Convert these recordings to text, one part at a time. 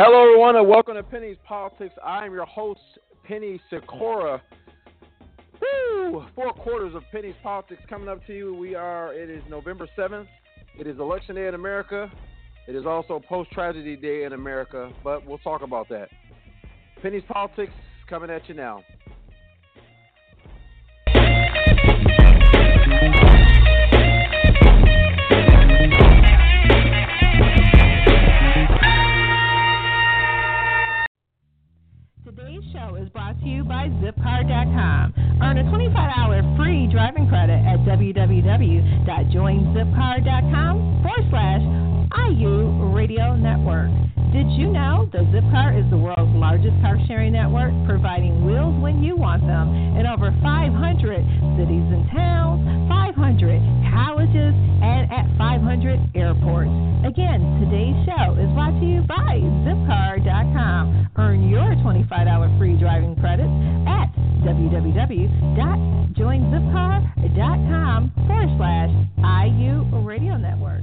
Hello, everyone, and welcome to Penny's Politics. I am your host, Penny Sikora. Woo! 4 quarters of Penny's Politics coming up to you. It is November 7th. It is Election Day in America. It is also Post-Tragedy Day in America, but we'll talk about that. Penny's Politics coming at you now. Is brought to you by Zipcar.com. Earn a $25 free driving credit at www.joinzipcar.com/IU Radio Network. Did you know that Zipcar is the world's largest car sharing network, providing wheels when you want them in over 500 cities and towns, 500 colleges, and at 500 airports. Again, today's show is brought to you by Zipcar.com. Earn your $25 free driving credits at www.joinzipcar.com/IU Radio Network.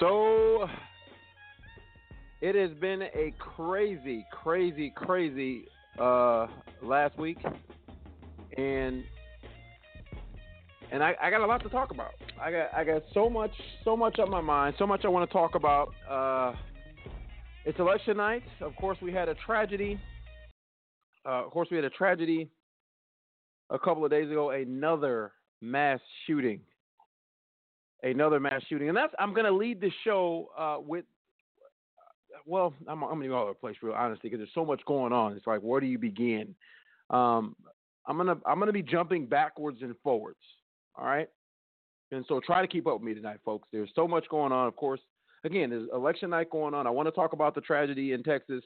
So, it has been a crazy last week, and I got a lot to talk about. I got so much on my mind, so much I want to talk about. It's election night. Of course, we had a tragedy. A couple of days ago, another mass shooting. And I'm going to lead the show I'm going to go all over the place, real honestly, because there's so much going on. It's like, where do you begin? I'm gonna be jumping backwards and forwards, all right? And so try to keep up with me tonight, folks. There's so much going on, of course. Again, there's election night going on. I want to talk about the tragedy in Texas.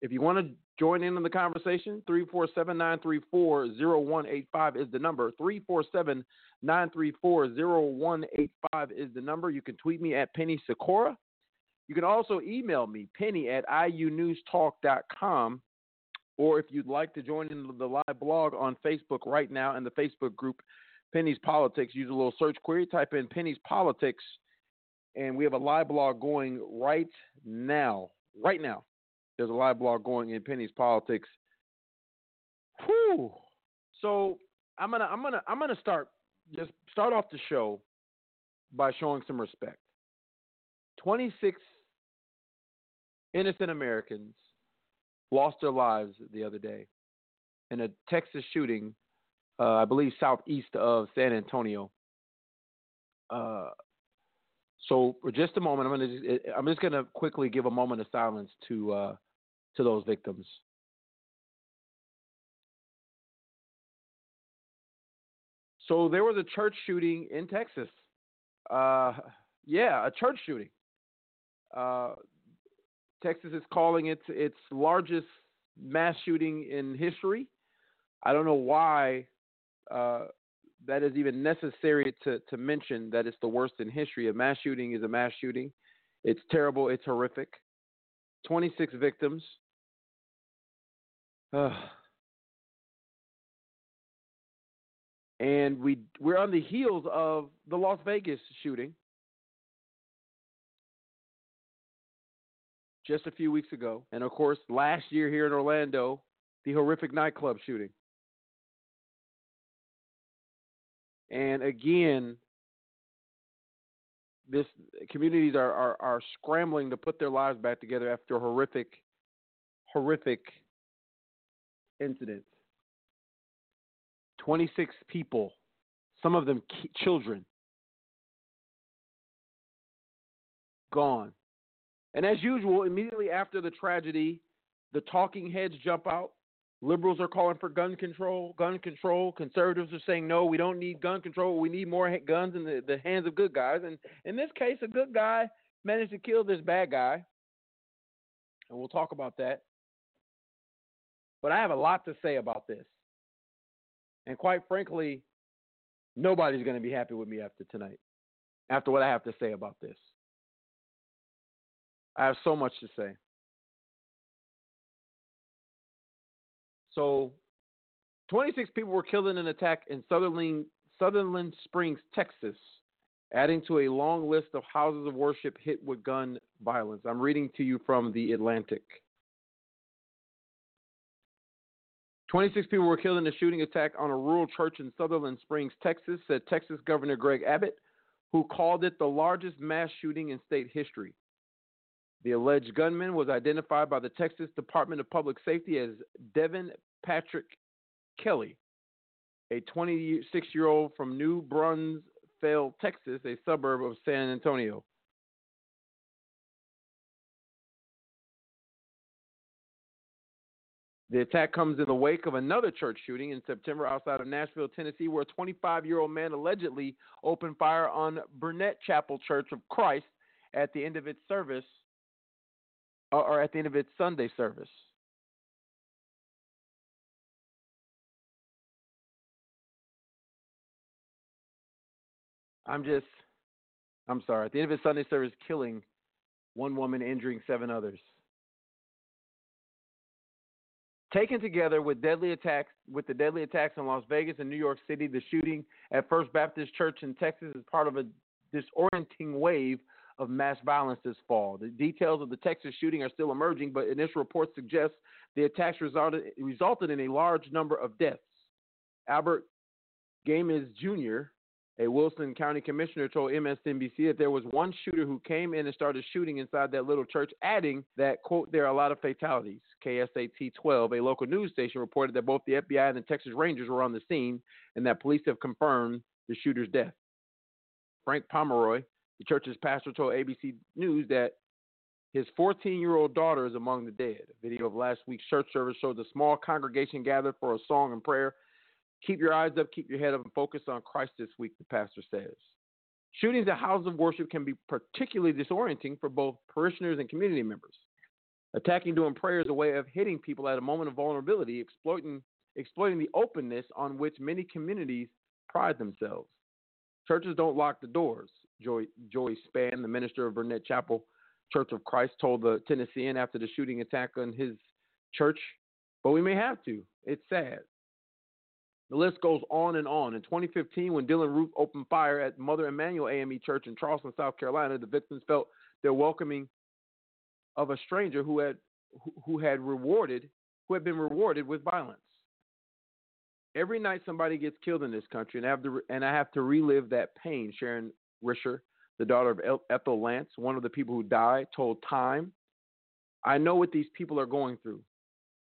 If you want to join in on the conversation, 347-934-0185 is the number. 347-934-0185 is the number. You can tweet me at Penny Sikora. You can also email me, penny@iunewstalk.com. Or if you'd like to join in the live blog on Facebook right now in the Facebook group, Penny's Politics, use a little search query, type in Penny's Politics, and we have a live blog going right now. Right now. There's a live blog going in Penny's Politics. Whew. So I'm gonna start off the show by showing some respect. 26 innocent Americans lost their lives the other day in a Texas shooting, I believe southeast of San Antonio. So for just a moment, I'm just gonna quickly give a moment of silence to those victims. So there was a church shooting in Texas. A church shooting. Texas is calling it its largest mass shooting in history. I don't know why that is even necessary to mention that it's the worst in history. A mass shooting is a mass shooting. It's terrible. It's horrific. 26 victims. And we're on the heels of the Las Vegas shooting just a few weeks ago. And, of course, last year here in Orlando, the horrific nightclub shooting. And, again, this communities are scrambling to put their lives back together after horrific incidents. 26 people, some of them children, gone. And as usual, immediately after the tragedy, the talking heads jump out. Liberals are calling for gun control. Conservatives are saying, no, we don't need gun control. We need more guns in the hands of good guys. And in this case, a good guy managed to kill this bad guy. And we'll talk about that. But I have a lot to say about this. And quite frankly, nobody's going to be happy with me after tonight, after what I have to say about this. I have so much to say. So 26 people were killed in an attack in Sutherland Springs, Texas, adding to a long list of houses of worship hit with gun violence. I'm reading to you from the Atlantic. 26 people were killed in a shooting attack on a rural church in Sutherland Springs, Texas, said Texas Governor Greg Abbott, who called it the largest mass shooting in state history. The alleged gunman was identified by the Texas Department of Public Safety as Devin Patrick Kelly, a 26-year-old from New Brunsfeld, Texas, a suburb of San Antonio. The attack comes in the wake of another church shooting in September outside of Nashville, Tennessee, where a 25-year-old man allegedly opened fire on Burnett Chapel Church of Christ at the end of its service, or at the end of its Sunday service. I'm sorry. At the end of his Sunday service, killing one woman, injuring seven others. Taken together with the deadly attacks in Las Vegas and New York City, the shooting at First Baptist Church in Texas is part of a disorienting wave of mass violence this fall. The details of the Texas shooting are still emerging, but initial reports suggest the attacks resulted in a large number of deaths. Albert Gamez Jr., a Wilson County commissioner, told MSNBC that there was one shooter who came in and started shooting inside that little church, adding that, quote, there are a lot of fatalities. KSAT 12, a local news station, reported that both the FBI and the Texas Rangers were on the scene and that police have confirmed the shooter's death. Frank Pomeroy, the church's pastor, told ABC News that his 14-year-old daughter is among the dead. A video of last week's church service showed a small congregation gathered for a song and prayer. Keep your eyes up, keep your head up, and focus on Christ this week, the pastor says. Shootings at houses of worship can be particularly disorienting for both parishioners and community members. Attacking during prayer is a way of hitting people at a moment of vulnerability, exploiting the openness on which many communities pride themselves. Churches don't lock the doors, Joy Spann, the minister of Burnett Chapel Church of Christ, told the Tennessean after the shooting attack on his church, but we may have to. It's sad. The list goes on and on. In 2015, when Dylan Roof opened fire at Mother Emanuel AME Church in Charleston, South Carolina, the victims felt their welcoming of a stranger who had been rewarded with violence. Every night somebody gets killed in this country, and I have to relive that pain, Sharon Risher, the daughter of Ethel Lance, one of the people who died, told Time. I know what these people are going through.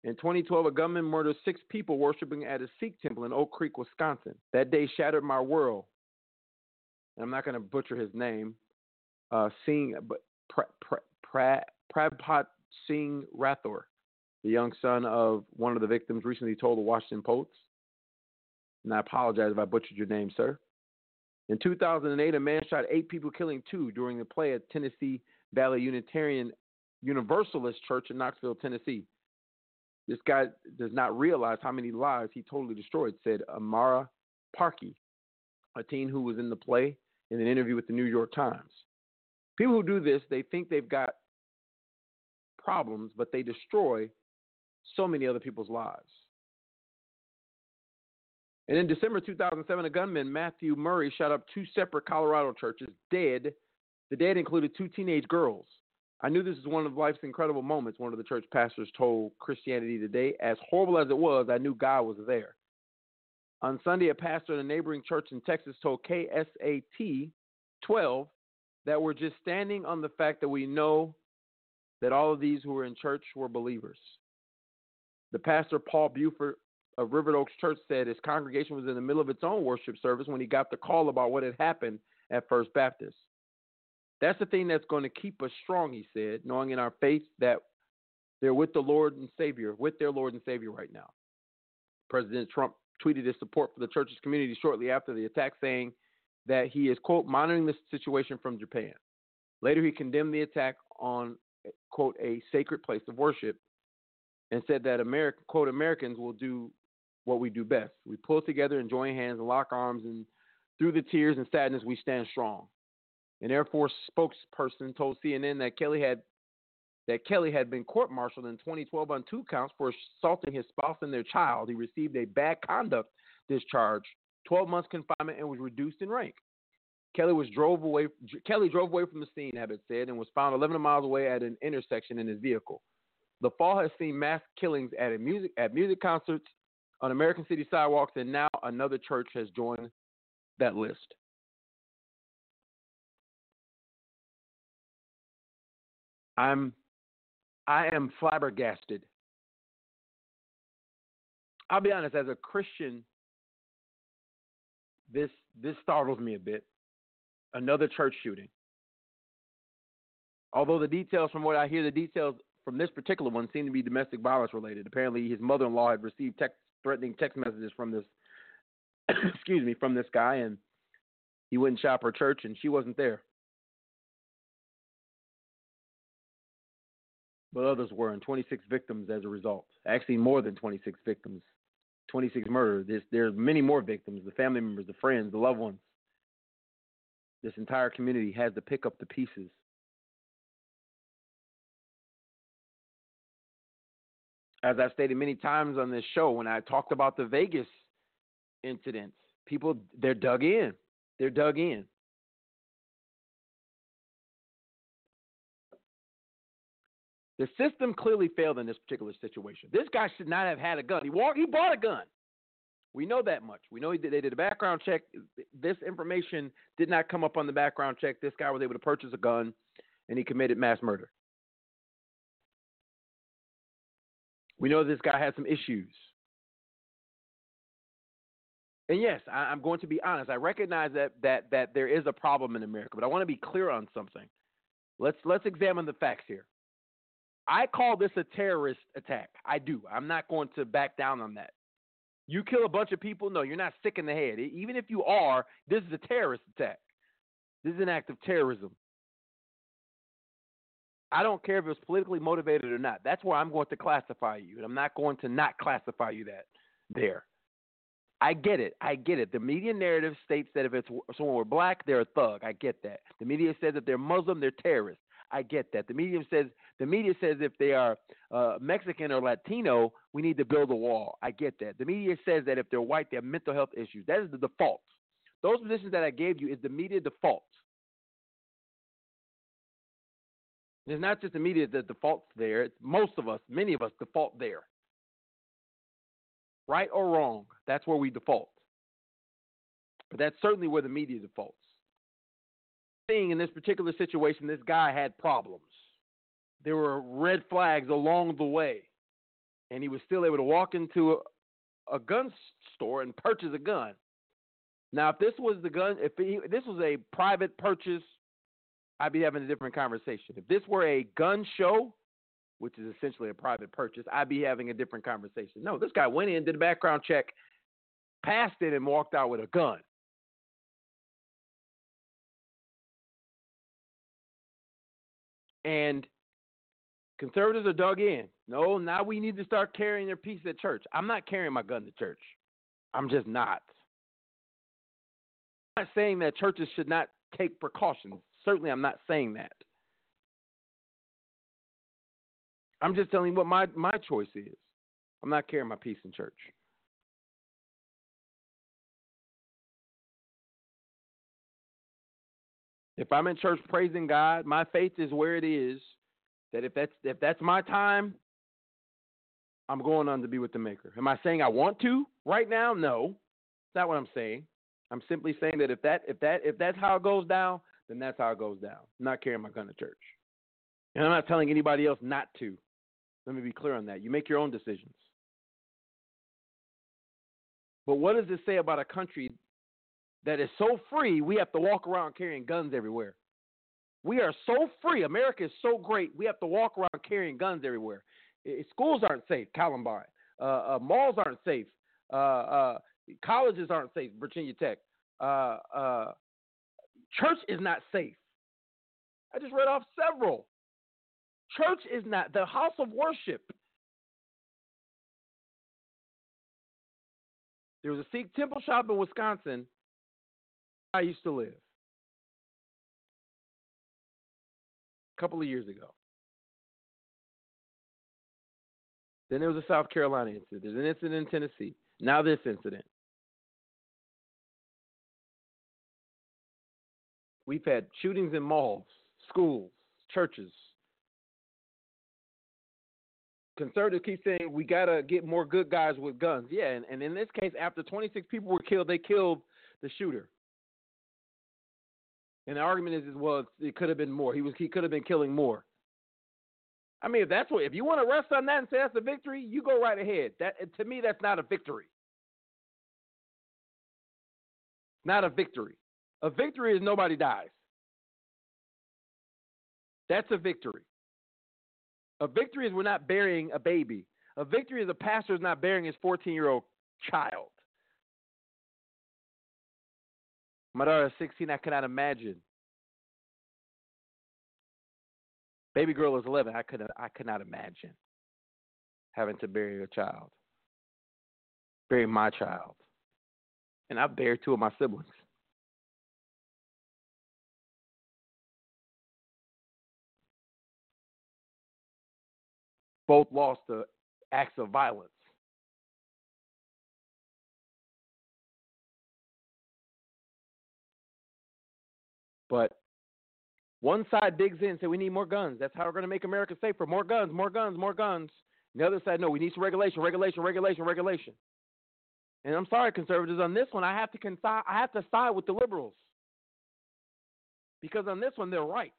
In 2012, a gunman murdered six people worshiping at a Sikh temple in Oak Creek, Wisconsin. That day shattered my world. And I'm not going to butcher his name. Prabhat Singh Rathore, the young son of one of the victims, recently told the Washington Post. And I apologize if I butchered your name, sir. In 2008, a man shot eight people, killing two during the play at Tennessee Valley Unitarian Universalist Church in Knoxville, Tennessee. This guy does not realize how many lives he totally destroyed, said Amara Parkey, a teen who was in the play, in an interview with the New York Times. People who do this, they think they've got problems, but they destroy so many other people's lives. And in December 2007, a gunman, Matthew Murray, shot up two separate Colorado churches, dead. The dead included two teenage girls. I knew this is one of life's incredible moments, one of the church pastors told Christianity Today. As horrible as it was, I knew God was there. On Sunday, a pastor at a neighboring church in Texas told KSAT 12 that we're just standing on the fact that we know that all of these who were in church were believers. The pastor, Paul Buford of River Oaks Church, said his congregation was in the middle of its own worship service when he got the call about what had happened at First Baptist. That's the thing that's going to keep us strong, he said, knowing in our faith that they're with their Lord and Savior right now. President Trump tweeted his support for the church's community shortly after the attack, saying that he is, quote, monitoring the situation from Japan. Later, he condemned the attack on, quote, a sacred place of worship and said that America, quote, Americans will do what we do best. We pull together and join hands and lock arms, and through the tears and sadness, we stand strong. An Air Force spokesperson told CNN that Kelly had been court-martialed in 2012 on 2 counts for assaulting his spouse and their child. He received a bad conduct discharge, 12 months confinement, and was reduced in rank. Kelly drove away from the scene, Abbott said, and was found 11 miles away at an intersection in his vehicle. The fall has seen mass killings at music concerts, on American city sidewalks, and now another church has joined that list. I am flabbergasted. I'll be honest, as a Christian, this startles me a bit. Another church shooting. Although the details from this particular one seem to be domestic violence related. Apparently, his mother-in-law had received threatening text messages from this guy, and he wouldn't shop her church, and she wasn't there. But others were, and 26 victims as a result. Actually, more than 26 victims, 26 murders. There are many more victims, the family members, the friends, the loved ones. This entire community has to pick up the pieces. As I've stated many times on this show, when I talked about the Vegas incidents, people, they're dug in. They're dug in. The system clearly failed in this particular situation. This guy should not have had a gun. He bought a gun. We know that much. We know they did a background check. This information did not come up on the background check. This guy was able to purchase a gun, and he committed mass murder. We know this guy had some issues. And yes, I'm going to be honest. I recognize that there is a problem in America, but I want to be clear on something. Let's examine the facts here. I call this a terrorist attack. I do. I'm not going to back down on that. You kill a bunch of people? No, you're not sick in the head. Even if you are, this is a terrorist attack. This is an act of terrorism. I don't care if it's politically motivated or not. That's where I'm going to classify you, and I'm not going to not classify you that there. I get it. The media narrative states that if it's someone were black, they're a thug. I get that. The media says that they're Muslim, they're terrorists. I get that. The media says if they are Mexican or Latino, we need to build a wall. I get that. The media says that if they're white, they have mental health issues. That is the default. Those positions that I gave you is the media default. It's not just the media that defaults there. It's most of us, many of us, default there. Right or wrong, that's where we default. But that's certainly where the media defaults. Thing in this particular situation, this guy had problems. There were red flags along the way, and he was still able to walk into a gun store and purchase a gun. Now, if this was the gun, if this was a private purchase, I'd be having a different conversation. If this were a gun show, which is essentially a private purchase, I'd be having a different conversation. No, this guy went in, did a background check, passed it, and walked out with a gun. And conservatives are dug in. No, now we need to start carrying their piece at church. I'm not carrying my gun to church. I'm just not. I'm not saying that churches should not take precautions. Certainly I'm not saying that. I'm just telling you what my choice is. I'm not carrying my piece in church. If I'm in church praising God, my faith is where it is, that if that's my time, I'm going on to be with the Maker. Am I saying I want to right now? No. That's not what I'm saying. I'm simply saying that if that's how it goes down, then that's how it goes down. I'm not carrying my gun to church. And I'm not telling anybody else not to. Let me be clear on that. You make your own decisions. But what does this say about a country that is so free, we have to walk around carrying guns everywhere? We are so free. America is so great. We have to walk around carrying guns everywhere. Schools aren't safe, Columbine. Malls aren't safe. Colleges aren't safe, Virginia Tech. Church is not safe. I just read off several. Church is not. The house of worship There was a Sikh temple shop in Wisconsin I used to live a couple of years ago. Then there was a South Carolina incident. There's an incident in Tennessee. Now this incident. We've had shootings in malls, schools, churches. Conservatives keep saying we got to get more good guys with guns. Yeah, and in this case, after 26 people were killed, they killed the shooter. And the argument is, well, it could have been more. He could have been killing more. I mean, if you want to rest on that and say that's a victory, you go right ahead. To me, that's not a victory. Not a victory. A victory is nobody dies. That's a victory. A victory is we're not burying a baby. A victory is a pastor is not burying his 14-year-old child. My daughter is 16. I cannot imagine. Baby girl is 11. I could not imagine having to bury a child. Bury my child. And I buried two of my siblings. Both lost to acts of violence. But one side digs in and says, we need more guns. That's how we're going to make America safer. More guns, more guns, more guns. And the other side, no, we need some regulation. And I'm sorry, conservatives, on this one, I have to side with the liberals. Because on this one, they're right.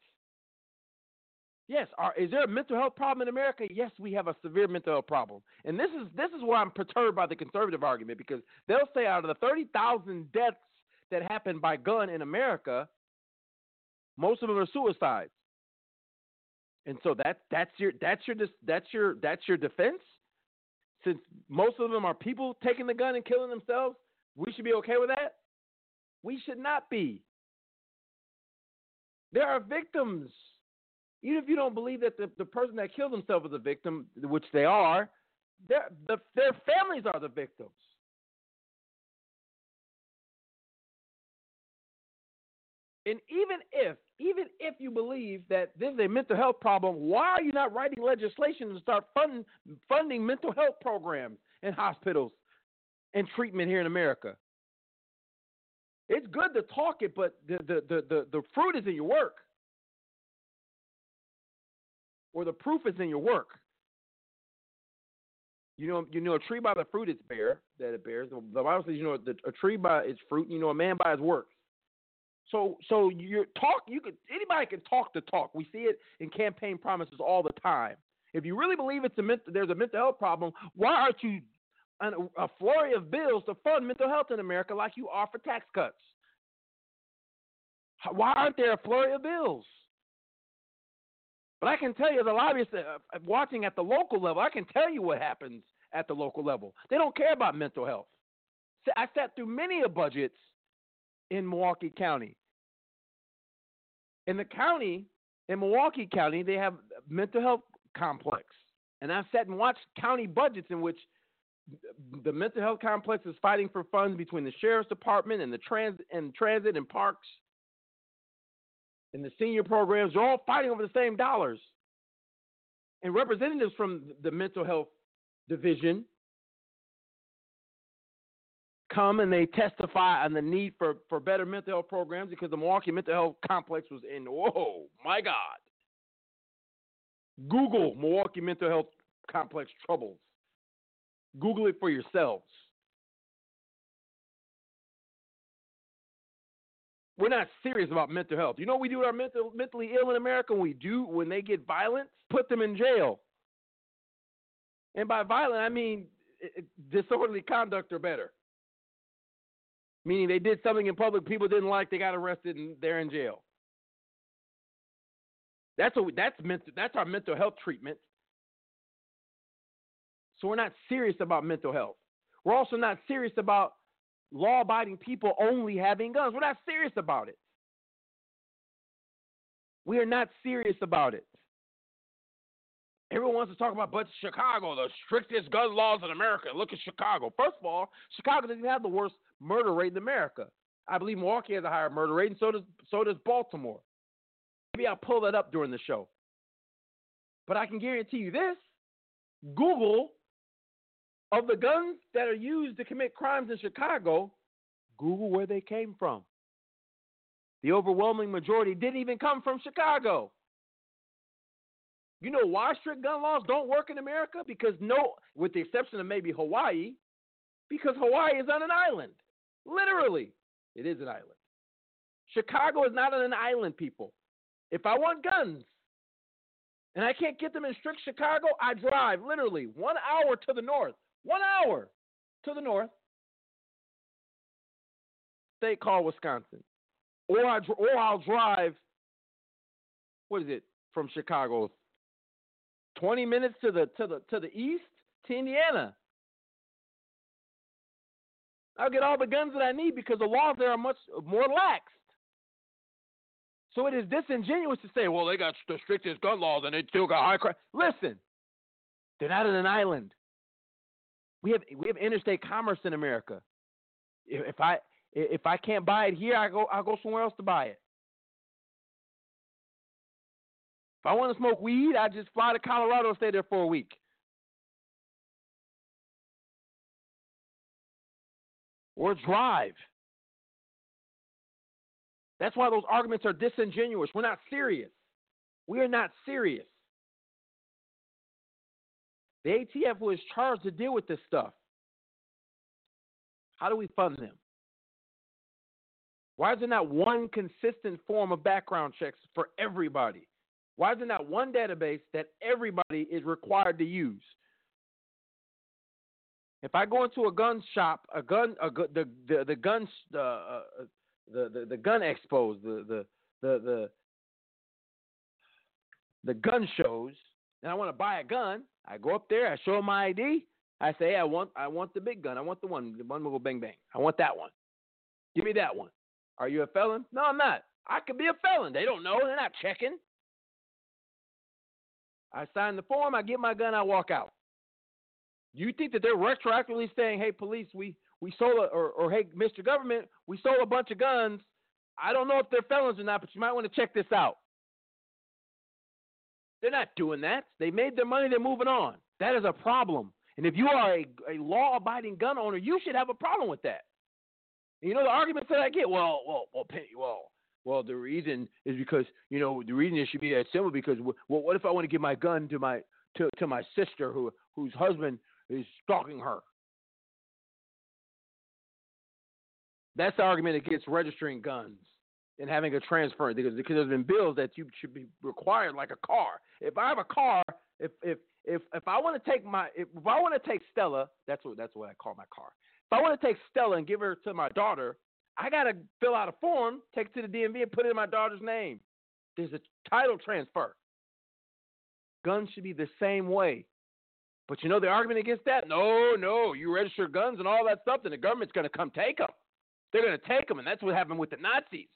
Yes, is there a mental health problem in America? Yes, we have a severe mental health problem. And this is why I'm perturbed by the conservative argument, because they'll say out of the 30,000 deaths that happened by gun in America, most of them are suicides. And so that's your defense. Since most of them are people taking the gun and killing themselves, we should be okay with that? We should not be. There are victims. Even if you don't believe that the person that killed themselves is a victim, which they are, their families are the victims. And even if you believe that this is a mental health problem, why are you not writing legislation to start funding mental health programs in hospitals and treatment here in America? It's good to talk it, but the fruit is in your work. Or the proof is in your work. You know a tree by the fruit it's bare that it bears. The Bible says, a tree by its fruit, a man by his works. So anybody can talk the talk. We see it in campaign promises all the time. If you really believe there's a mental health problem, why aren't you a flurry of bills to fund mental health in America like you are for tax cuts? Why aren't there a flurry of bills? But I can tell you, as a lobbyist watching at the local level, I can tell you what happens at the local level. They don't care about mental health. I sat through many of budgets in Milwaukee County. In Milwaukee County, they have a mental health complex. And I sat and watched county budgets in which the mental health complex is fighting for funds between the sheriff's department and the transit and parks. And the senior programs are all fighting over the same dollars. And representatives from the mental health division come and they testify on the need for better mental health programs because the Milwaukee mental health complex was in, whoa, my God. Google Milwaukee mental health complex troubles. Google it for yourselves. We're not serious about mental health. You know what we do with our mentally ill in America? When they get violent, put them in jail. And by violent, I mean disorderly conduct or better. Meaning they did something in public people didn't like, they got arrested, and they're in jail. That's our mental health treatment. So we're not serious about mental health. We're also not serious about law-abiding people only having guns. We're not serious about it. We are not serious about it. Everyone wants to talk about, but Chicago, the strictest gun laws in America. Look at Chicago. First of all, Chicago doesn't have the worst murder rate in America. I believe Milwaukee has a higher murder rate, and so does Baltimore. Maybe I'll pull that up during the show. But I can guarantee you this. Google, of the guns that are used to commit crimes in Chicago, Google where they came from. The overwhelming majority didn't even come from Chicago. You know why strict gun laws don't work in America? Because with the exception of maybe Hawaii, because Hawaii is on an island. Literally, it is an island. Chicago is not on an island, people. If I want guns and I can't get them in strict Chicago, I drive literally 1 hour to the north. 1 hour to the north. State called Wisconsin. Or I'll drive, what is it, from Chicago, 20 minutes to the east to Indiana. I'll get all the guns that I need because the laws there are much more lax. So it is disingenuous to say, well, they got the strictest gun laws and they still got high crime. Listen, they're not on an island. We have interstate commerce in America. If I can't buy it here, I'll go somewhere else to buy it. If I want to smoke weed, I just fly to Colorado and stay there for a week. Or drive. That's why those arguments are disingenuous. We're not serious. We are not serious. The ATF was charged to deal with this stuff. How do we fund them? Why is there not one consistent form of background checks for everybody? Why is there not one database that everybody is required to use? If I go into a gun shop, the gun expos, the gun shows, and I want to buy a gun, I go up there, I show them my ID, I say, hey, I want the big gun, I want the one will go bang bang, I want that one. Give me that one. Are you a felon? No, I'm not. I could be a felon. They don't know. They're not checking. I sign the form. I get my gun. I walk out. You think that they're retroactively saying, hey, police, we sold or hey, Mr. Government, we sold a bunch of guns. I don't know if they're felons or not, but you might want to check this out. They're not doing that. They made their money. They're moving on. That is a problem. And if you are a law-abiding gun owner, you should have a problem with that. You know, the arguments that I get, well, the reason is because, you know, the reason it should be that simple because, well, what if I want to give my gun to my sister whose husband is stalking her? That's the argument against registering guns and having a transfer because there's been bills that you should be required like a car. If I have a car, if I want to take Stella, that's what I call my car. If I want to take Stella and give her to my daughter, I got to fill out a form, take it to the DMV, and put it in my daughter's name. There's a title transfer. Guns should be the same way. But you know the argument against that? No, you register guns and all that stuff, then the government's going to come take them. They're going to take them, and that's what happened with the Nazis.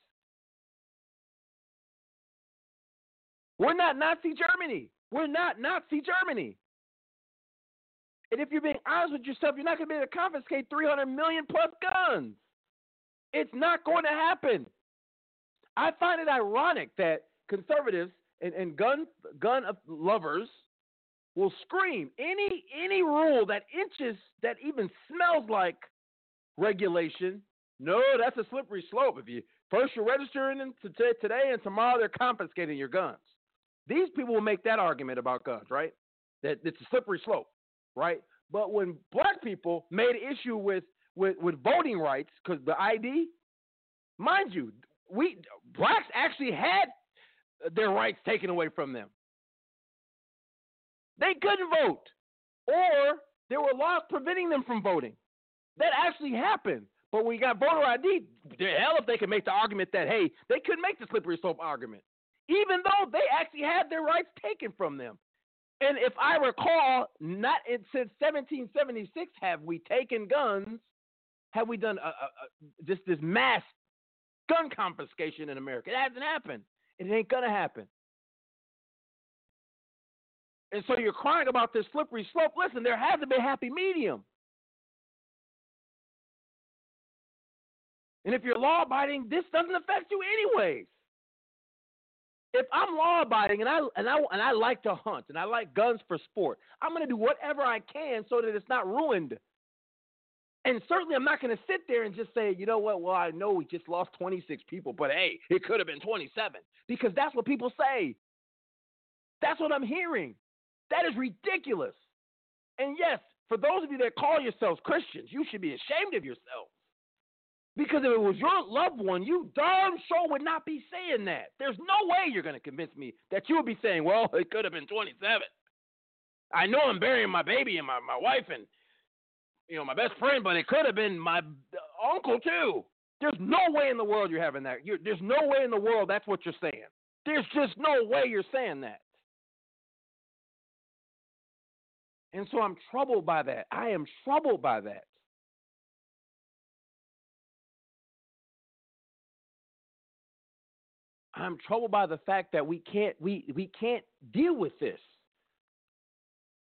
We're not Nazi Germany. We're not Nazi Germany. And if you're being honest with yourself, you're not going to be able to confiscate 300 million plus guns. It's not going to happen. I find it ironic that conservatives and gun lovers will scream any rule that inches that even smells like regulation. No, that's a slippery slope. If you first you're registering them today and tomorrow they're confiscating your guns. These people will make that argument about guns, right? That it's a slippery slope. Right, but when black people made issue with voting rights because the ID, mind you, we blacks actually had their rights taken away from them. They couldn't vote, or there were laws preventing them from voting. That actually happened. But when you got voter ID, hell, if they could make the argument that hey, they couldn't make the slippery slope argument, even though they actually had their rights taken from them. And if I recall, not since 1776 have we taken guns, have we done just this mass gun confiscation in America. It hasn't happened. It ain't going to happen. And so you're crying about this slippery slope. Listen, there hasn't been happy medium. And if you're law-abiding, this doesn't affect you anyways. If I'm law-abiding and I like to hunt and I like guns for sport, I'm going to do whatever I can so that it's not ruined. And certainly I'm not going to sit there and just say, you know what, well, I know we just lost 26 people, but hey, it could have been 27. Because that's what people say. That's what I'm hearing. That is ridiculous. And yes, for those of you that call yourselves Christians, you should be ashamed of yourselves. Because if it was your loved one, you darn sure would not be saying that. There's no way you're going to convince me that you would be saying, well, it could have been 27. I know I'm burying my baby and my wife and, you know, my best friend, but it could have been my uncle too. There's no way in the world you're having that. There's no way in the world that's what you're saying. There's just no way you're saying that. And so I'm troubled by that. I am troubled by that. I'm troubled by the fact that we can't deal with this.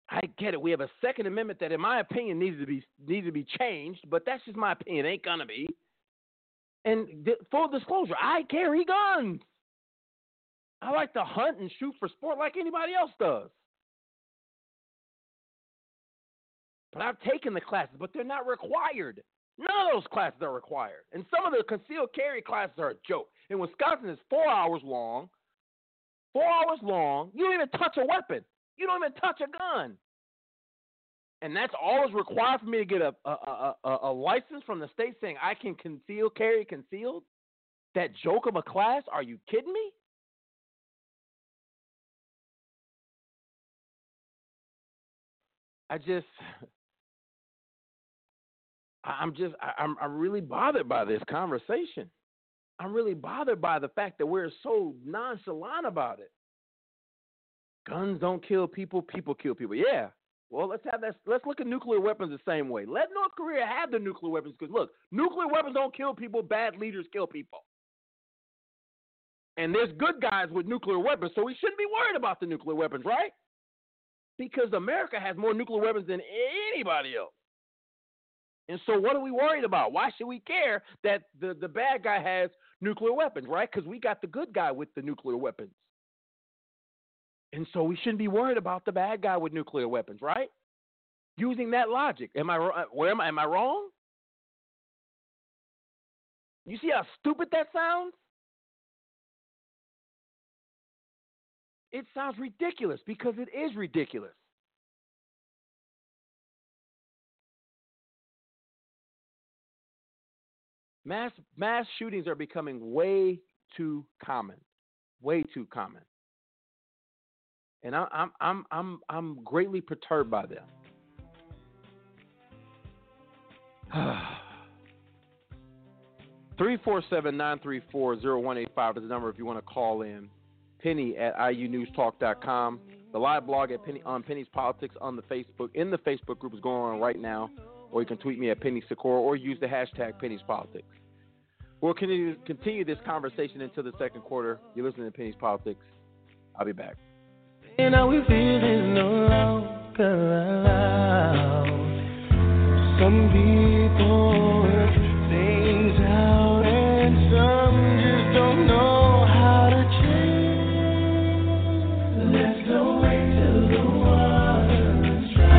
I get it. We have a Second Amendment that, in my opinion, needs to be changed, but that's just my opinion. It ain't gonna be. And full disclosure, I carry guns. I like to hunt and shoot for sport like anybody else does. But I've taken the classes, but they're not required. None of those classes are required. And some of the concealed carry classes are a joke. In Wisconsin, it's 4 hours long. 4 hours long. You don't even touch a weapon. You don't even touch a gun. And that's all that's required for me to get a license from the state saying I can conceal carry concealed? That joke of a class? Are you kidding me? I'm really bothered by this conversation. I'm really bothered by the fact that we're so nonchalant about it. Guns don't kill people. People kill people. Yeah. Well, let's have that. Let's look at nuclear weapons the same way. Let North Korea have the nuclear weapons because, look, nuclear weapons don't kill people. Bad leaders kill people. And there's good guys with nuclear weapons, so we shouldn't be worried about the nuclear weapons, right? Because America has more nuclear weapons than anybody else. And so what are we worried about? Why should we care that the bad guy has nuclear weapons, right? Because we got the good guy with the nuclear weapons. And so we shouldn't be worried about the bad guy with nuclear weapons, right? Using that logic. Am I wrong? You see how stupid that sounds? It sounds ridiculous because it is ridiculous. Mass shootings are becoming way too common, way too common, and I'm greatly perturbed by them. Three 479-340-185 is the number if you want to call in. Penny at iunewstalk.com. The live blog at Penny on Penny's Politics on the Facebook in the Facebook group is going on right now. Or you can tweet me at Penny Sikora or use the hashtag Penny's Politics. We'll continue this conversation until the second quarter. You're listening to Penny's Politics. I'll be back. And how we feel is no longer allowed. Some people work things out and some just don't know how to change. Let's go wait till the water is dry.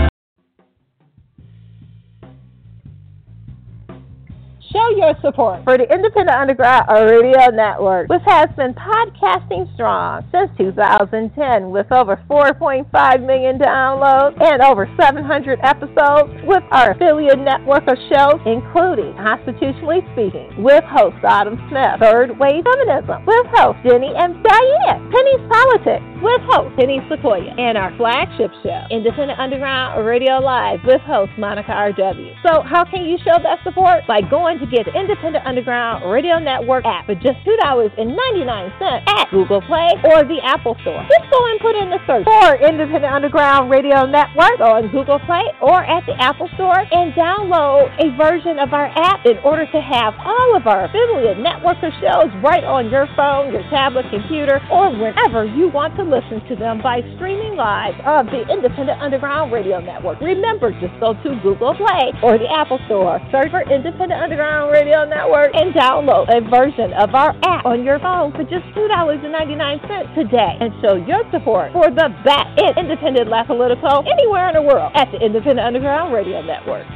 Show your support for the Independent Underground Radio Network, which has been podcasting strong since 2010 with over 4.5 million downloads and over 700 episodes with our affiliate network of shows, including Constitutionally Speaking with host Adam Smith, Third Wave Feminism with host Jenny M. Diane, Penny's Politics with host Penny Sequoia, and our flagship show, Independent Underground Radio Live with host Monica R.W. So how can you show that support? By going to get Independent Underground Radio Network app for just $2.99 at Google Play or the Apple Store. Just go and put in the search for Independent Underground Radio Network on Google Play or at the Apple Store and download a version of our app in order to have all of our affiliate networker shows right on your phone, your tablet, computer, or whenever you want to listen to them by streaming live of the Independent Underground Radio Network. Remember, just go to Google Play or the Apple Store, search for Independent Underground Radio Network, and download a version of our app on your phone for just $2.99 today and show your support for the Bat-It Independent Left Political anywhere in the world at the Independent Underground Radio Network.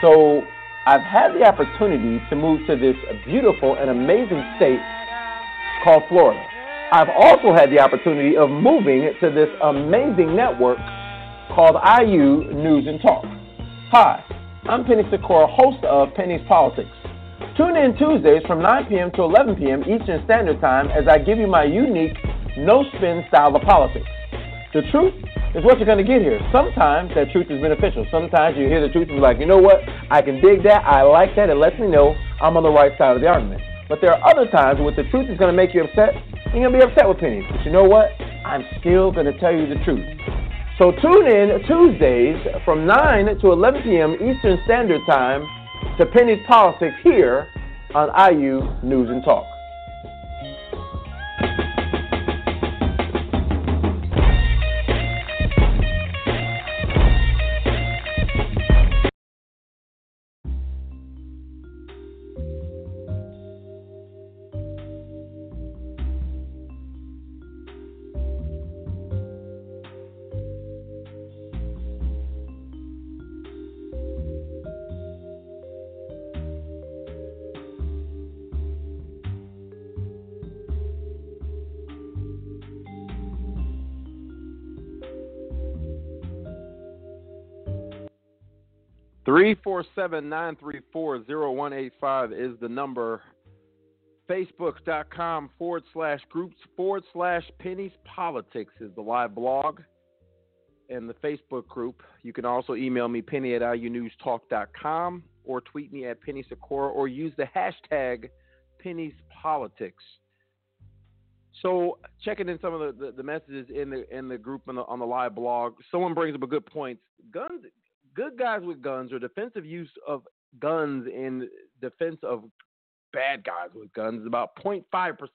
So I've had the opportunity to move to this beautiful and amazing state called Florida. I've also had the opportunity of moving to this amazing network called IU News and Talk. Hi, I'm Penny Sikora, host of Penny's Politics. Tune in Tuesdays from 9 p.m. to 11 p.m. Eastern Standard Time as I give you my unique, no-spin style of politics. The truth is what you're going to get here. Sometimes that truth is beneficial. Sometimes you hear the truth and be like, you know what? I can dig that. I like that. It lets me know I'm on the right side of the argument. But there are other times where the truth is going to make you upset. You're going to be upset with pennies. But you know what? I'm still going to tell you the truth. So tune in Tuesdays from 9 to 11 p.m. Eastern Standard Time to Penny's Politics here on IU News and Talk. (347) 934-0185 is the number. Facebook.com/groups/Penny's Politics is the live blog and the Facebook group. You can also email me, Penny at IUNewsTalk.com, or tweet me at Penny Sikora, or use the hashtag Penny's Politics. So checking in some of the messages in the group on the live blog, someone brings up a good point. Guns. Good guys with guns, or defensive use of guns in defense of bad guys with guns, is about 0.5%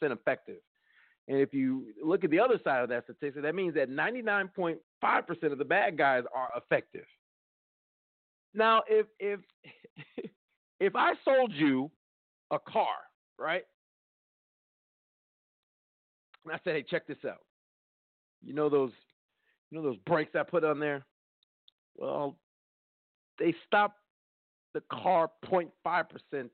effective. And if you look at the other side of that statistic, that means that 99.5% of the bad guys are effective. Now, if I sold you a car, right? And I said, hey, check this out. You know those brakes I put on there? Well, they stop the car 0.5%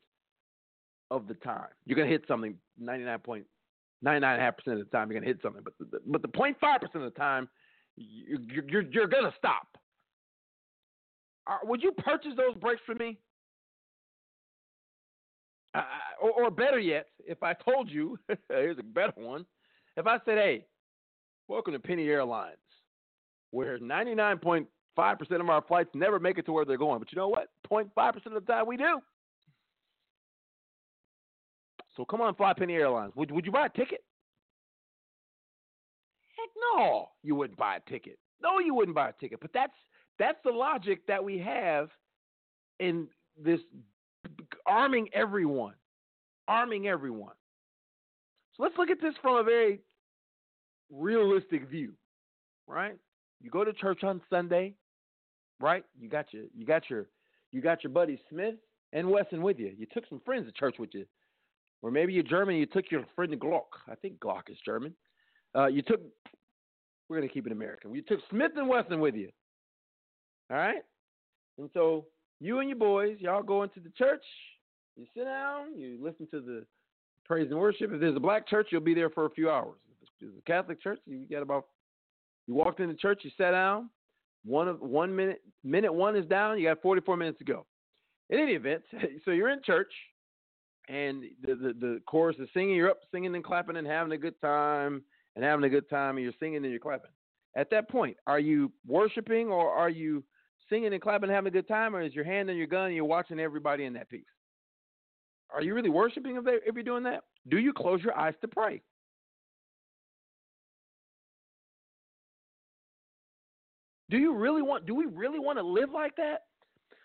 of the time. You're going to hit something 99.5% of the time. You're going to hit something, but the 0.5% of the time, you're going to stop. Would you purchase those brakes for me? Or better yet, if I told you, here's a better one. If I said, hey, welcome to Penny Airlines, where 99.5% of our flights never make it to where they're going. But you know what? 0.5% of the time we do. So come on, fly Penny Airlines. Would you buy a ticket? Heck no, you wouldn't buy a ticket. No, you wouldn't buy a ticket. But that's the logic that we have in this arming everyone. So let's look at this from a very realistic view, right? You go to church on Sunday. Right? You got your buddy Smith and Wesson with you. You took some friends to church with you. Or maybe you're German, you took your friend Glock. I think Glock is German. We're gonna keep it American. You took Smith and Wesson with you. All right? And so you and your boys, y'all go into the church, you sit down, you listen to the praise and worship. If there's a black church, you'll be there for a few hours. If there's a Catholic church, you walked into church, you sat down. Minute one is down. You got 44 minutes to go. In any event, so you're in church, and the chorus is singing. You're up singing and clapping and having a good time, and you're singing and you're clapping. At that point, are you worshiping or are you singing and clapping and having a good time, or is your hand on your gun and you're watching everybody in that piece? Are you really worshiping if you're doing that? Do you close your eyes to pray? Do we really want to live like that?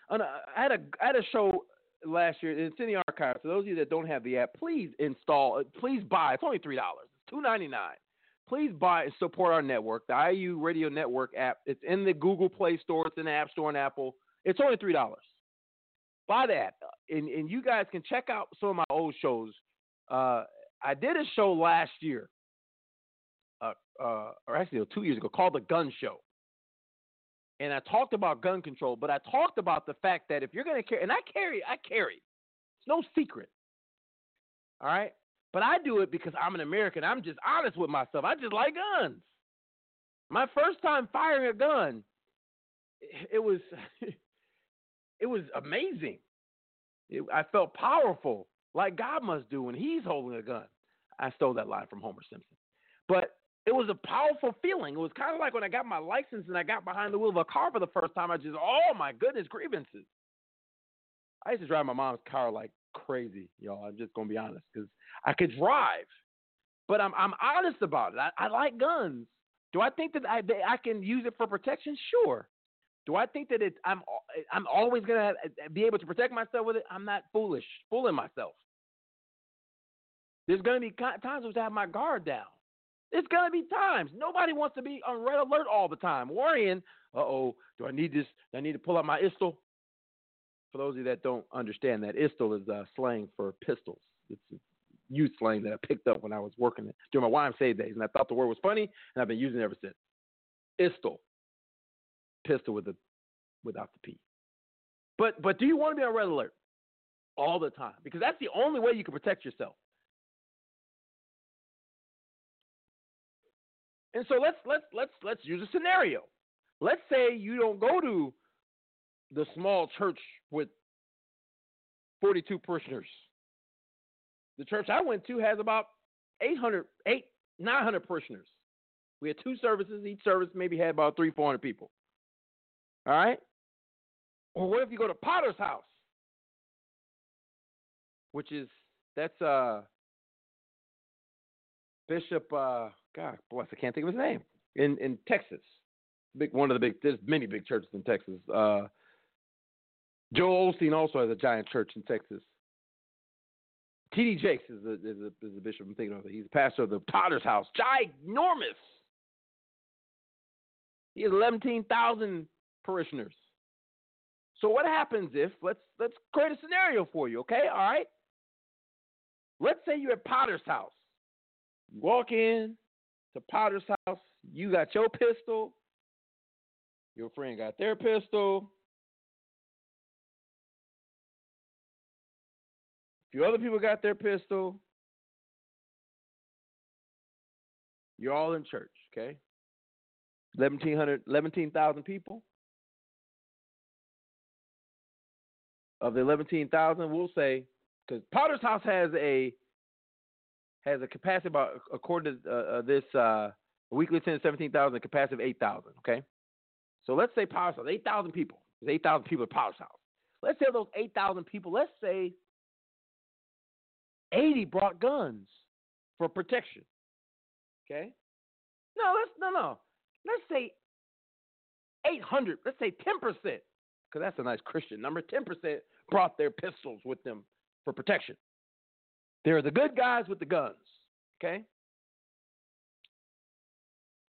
I had a show last year. It's in the archives. For those of you that don't have the app, please buy. It's only $3. It's $2.99. Please buy and support our network, the IU Radio Network app. It's in the Google Play Store. It's in the App Store and Apple. It's only $3. Buy that. And you guys can check out some of my old shows. I did a show last year, or actually 2 years ago, called The Gun Show. And I talked about gun control, but I talked about the fact that if you're going to carry, and I carry. It's no secret. All right? But I do it because I'm an American. I'm just honest with myself. I just like guns. My first time firing a gun, it was amazing. I felt powerful, like God must do when he's holding a gun. I stole that line from Homer Simpson. But it was a powerful feeling. It was kind of like when I got my license and I got behind the wheel of a car for the first time. I just, oh, my goodness, grievances. I used to drive my mom's car like crazy, y'all. I'm just going to be honest, because I could drive. But I'm honest about it. I like guns. Do I think that I can use it for protection? Sure. Do I think that I'm always going to be able to protect myself with it? I'm not fooling myself. There's going to be times where I have my guard down. There's going to be times. Nobody wants to be on red alert all the time, worrying, uh-oh, do I need this? Do I need to pull out my pistol? For those of you that don't understand that, pistol is slang for pistols. It's a youth slang that I picked up when I was working during my YMCA days, and I thought the word was funny, and I've been using it ever since. Pistol. Pistol without the P. But do you want to be on red alert all the time? Because that's the only way you can protect yourself. And so let's use a scenario. Let's say you don't go to the small church with 42 parishioners. The church I went to has about 900 parishioners. We had two services. Each service maybe had about 300-400 people. All right? Or what if you go to Potter's House, which is Bishop, God bless, I can't think of his name, in Texas. There's many big churches in Texas. Joel Osteen also has a giant church in Texas. T.D. Jakes is the bishop I'm thinking of. He's the pastor of the Potter's House. Ginormous. He has 11,000 parishioners. So what happens if, let's create a scenario for you, okay? All right? Let's say you're at Potter's House. You walk in to Potter's House. You got your pistol. Your friend got their pistol. A few other people got their pistol. You're all in church, okay? 11,000 people. Of the 11,000, we'll say, because Potter's House has a capacity about, according to this weekly attendance, 17,000, a capacity of 8,000, okay? So let's say Potter's House, 8,000 people. There's 8,000 people at Potter's House. Let's say those 8,000 people, let's say 80 brought guns for protection, okay? Let's say 800. Let's say 10%, because that's a nice Christian number. 10% brought their pistols with them for protection. They're the good guys with the guns, okay?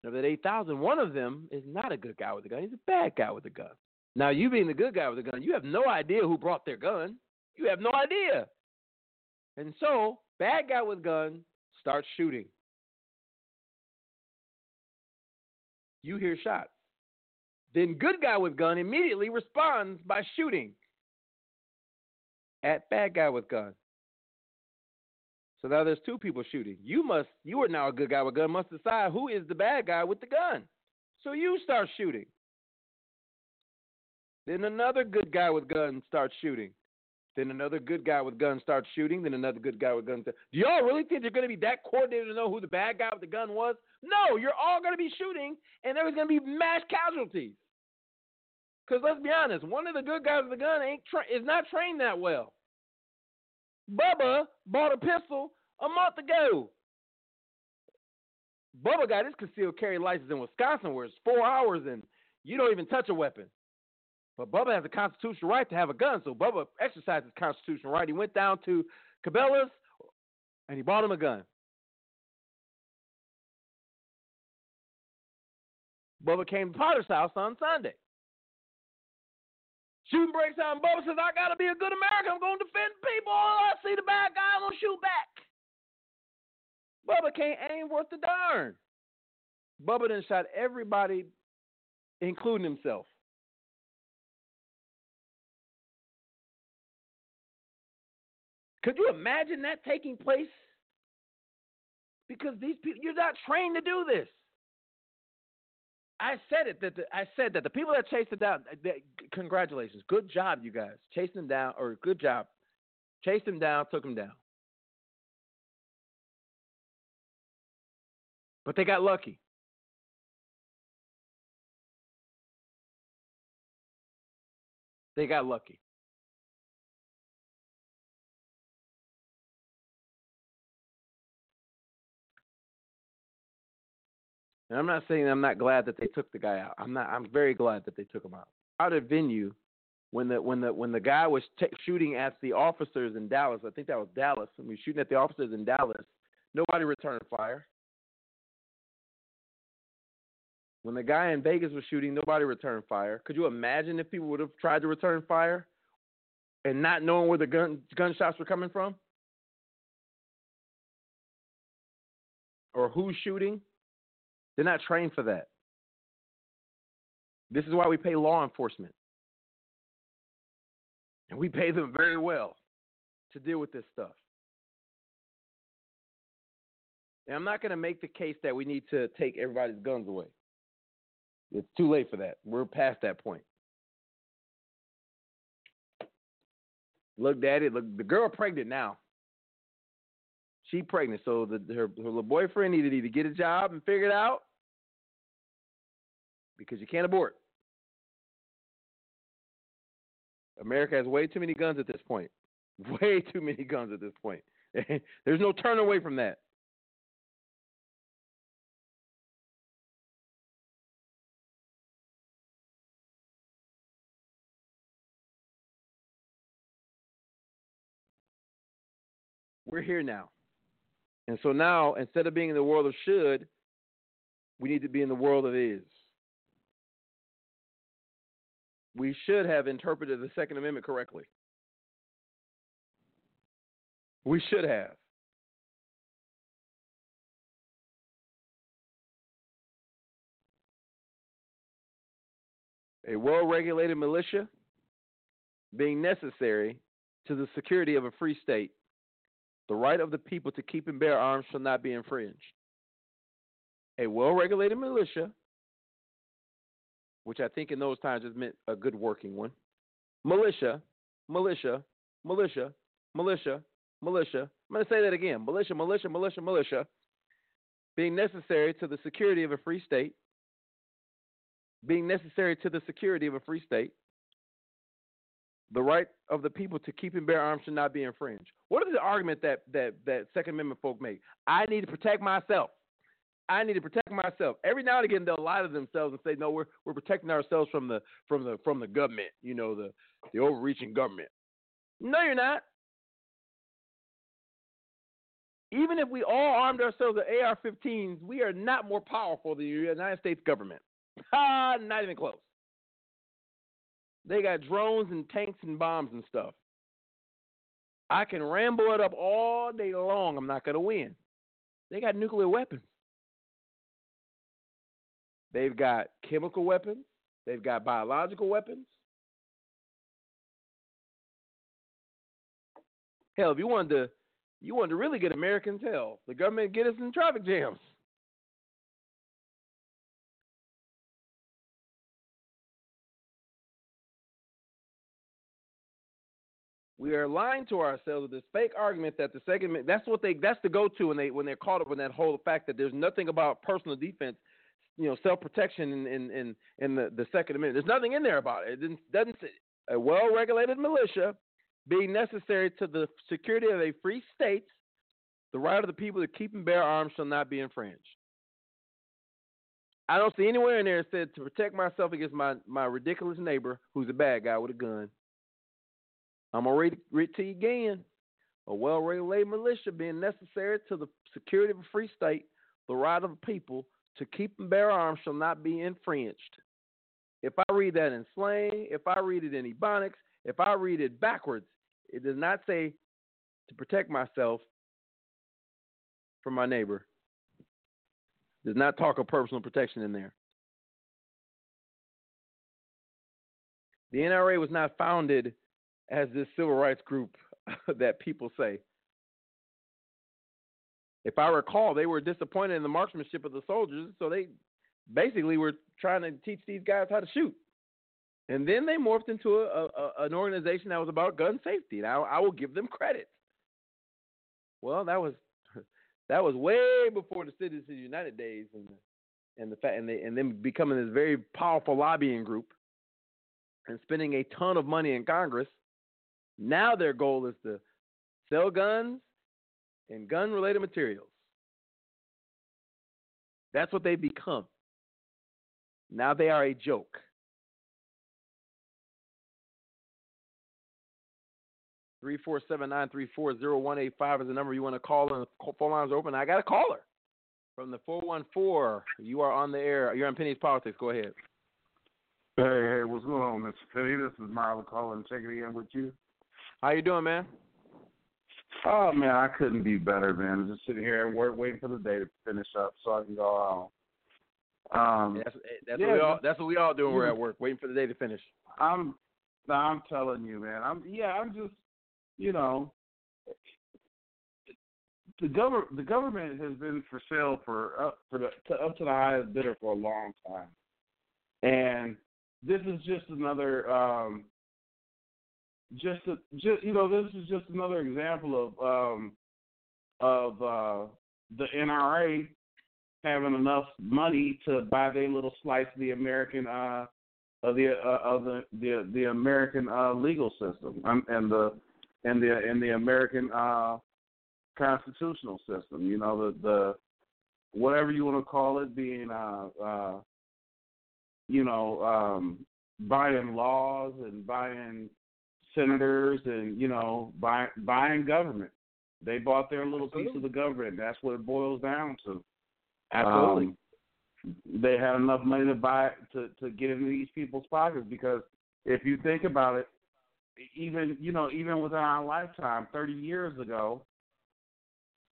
Of that 8,000, one of them is not a good guy with a gun. He's a bad guy with a gun. Now, you being the good guy with a gun, you have no idea who brought their gun. You have no idea. And so, bad guy with gun starts shooting. You hear shots. Then good guy with gun immediately responds by shooting at bad guy with gun. So now there's two people shooting. You are now a good guy with a gun, must decide who is the bad guy with the gun. So you start shooting. Then another good guy with gun starts shooting. Then another good guy with guns starts shooting. Then another good guy with guns. Do y'all really think you're going to be that coordinated to know who the bad guy with the gun was? No, you're all going to be shooting, and there's going to be mass casualties. Because let's be honest, one of the good guys with the gun is not trained that well. Bubba bought a pistol a month ago. Bubba got his concealed carry license in Wisconsin where it's 4 hours and you don't even touch a weapon. But Bubba has a constitutional right to have a gun, so Bubba exercised his constitutional right. He went down to Cabela's, and he bought him a gun. Bubba came to Potter's house on Sunday. Shooting breaks out, and Bubba says, I got to be a good American. I'm going to defend people. I see the bad guy. I'm going to shoot back. Bubba can't aim worth the darn. Bubba done shot everybody, including himself. Could you imagine that taking place? Because these people, you're not trained to do this. I said that the people that chased it down, congratulations, good job, you guys, chased them down, or good job, chased them down, took them down. But they got lucky. They got lucky. And I'm not saying I'm not glad that they took the guy out. I'm very glad that they took him out. Out of venue, when the guy was shooting at the officers in Dallas, I think that was Dallas. When he was shooting at the officers in Dallas, nobody returned fire. When the guy in Vegas was shooting, nobody returned fire. Could you imagine if people would have tried to return fire and not knowing where the gunshots were coming from or who's shooting? They're not trained for that. This is why we pay law enforcement. And we pay them very well to deal with this stuff. And I'm not going to make the case that we need to take everybody's guns away. It's too late for that. We're past that point. Looked at it. Look, the girl pregnant now. She pregnant, so her little boyfriend needed to either get a job and figure it out because you can't abort. America has way too many guns at this point. Way too many guns at this point. There's no turn away from that. We're here now. And so now, instead of being in the world of should, we need to be in the world of is. We should have interpreted the Second Amendment correctly. We should have. A well-regulated militia being necessary to the security of a free state. The right of the people to keep and bear arms shall not be infringed. A well-regulated militia, which I think in those times just meant a good working one. Militia. I'm going to say that again. Militia. Being necessary to the security of a free state. The right of the people to keep and bear arms should not be infringed. What is the argument that Second Amendment folk make? I need to protect myself. Every now and again, they'll lie to themselves and say, "No, we're protecting ourselves from the government. You know, the overreaching government." No, you're not. Even if we all armed ourselves with AR-15s, we are not more powerful than the United States government. Not even close. They got drones and tanks and bombs and stuff. I can ramble it up all day long. I'm not going to win. They got nuclear weapons. They've got chemical weapons. They've got biological weapons. Hell, if you wanted to really get Americans, hell, the government would get us in traffic jams. We are lying to ourselves with this fake argument that the second, that's the go-to when they're caught up in that whole fact that there's nothing about personal defense, you know, self-protection in the Second Amendment. There's nothing in there about it. It doesn't say a well-regulated militia being necessary to the security of a free state, the right of the people to keep and bear arms shall not be infringed. I don't see anywhere in there it said to protect myself against my ridiculous neighbor who's a bad guy with a gun. I'm going to read it to you again. A well-regulated militia being necessary to the security of a free state, the right of the people to keep and bear arms shall not be infringed. If I read that in slang, if I read it in Ebonics, if I read it backwards, it does not say to protect myself from my neighbor. It does not talk of personal protection in there. The NRA was not founded as this civil rights group that people say. If I recall, they were disappointed in the marksmanship of the soldiers, so they basically were trying to teach these guys how to shoot. And then they morphed into an organization that was about gun safety. Now, I will give them credit. Well, that was way before the Citizens United days and them becoming this very powerful lobbying group and spending a ton of money in Congress. Now their goal is to sell guns and gun-related materials. That's what they've become. Now they are a joke. (347-934-0185) is the number you want to call, and the phone lines are open. I got a caller from the 414. You are on the air. You're on Penny's Politics. Go ahead. Hey, what's going on, Mr. Penny? This is Marla calling, checking in with you. How you doing, man? Oh, man, I couldn't be better, man. I'm just sitting here and waiting for the day to finish up so I can go on. That's what we all do when we're at work, waiting for the day to finish. I'm telling you, man. I'm just, you know, the government has been for sale up to the highest bidder for a long time. And this is just another another example of the NRA having enough money to buy their little slice of the American American legal system and the American constitutional system. You know, the whatever you want to call it, being buying laws and buying senators and, you know, buying government. They bought their little piece of the government. That's what it boils down to. Absolutely. They had enough money to buy to get into these people's pockets, because if you think about it, even within our lifetime, 30 years ago,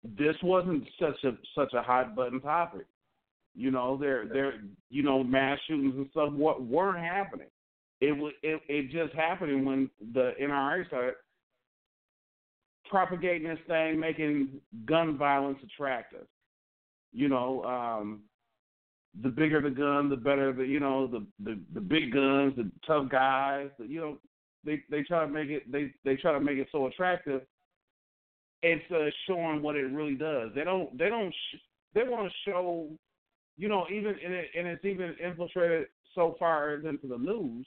this wasn't such a hot button topic. You know, mass shootings and stuff weren't happening. It just happened when the NRA started propagating this thing, making gun violence attractive. You know, the bigger the gun, the better the big guns, the tough guys. You know, they try to make it so attractive. It's showing what it really does. They want to show. You know, it's even infiltrated so far as into the news,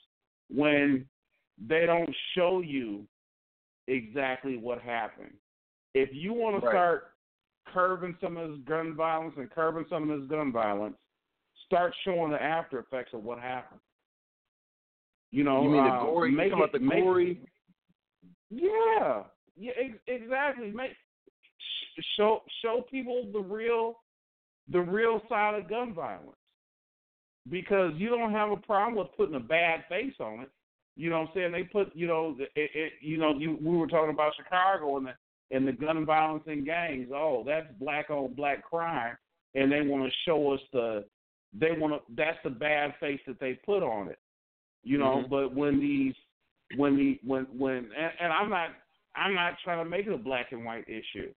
when they don't show you exactly what happened. If you want to start curbing some of this gun violence start showing the after effects of what happened. You know, you mean the gory? You talking about the gory? Yeah, exactly. Show people the real side of gun violence, because you don't have a problem with putting a bad face on it. You know what I'm saying? They put, you know, we were talking about Chicago and the gun violence and gangs. Oh, that's black on black crime, and they want to show us that's the bad face that they put on it. You know, but when I'm not trying to make it a black and white issue.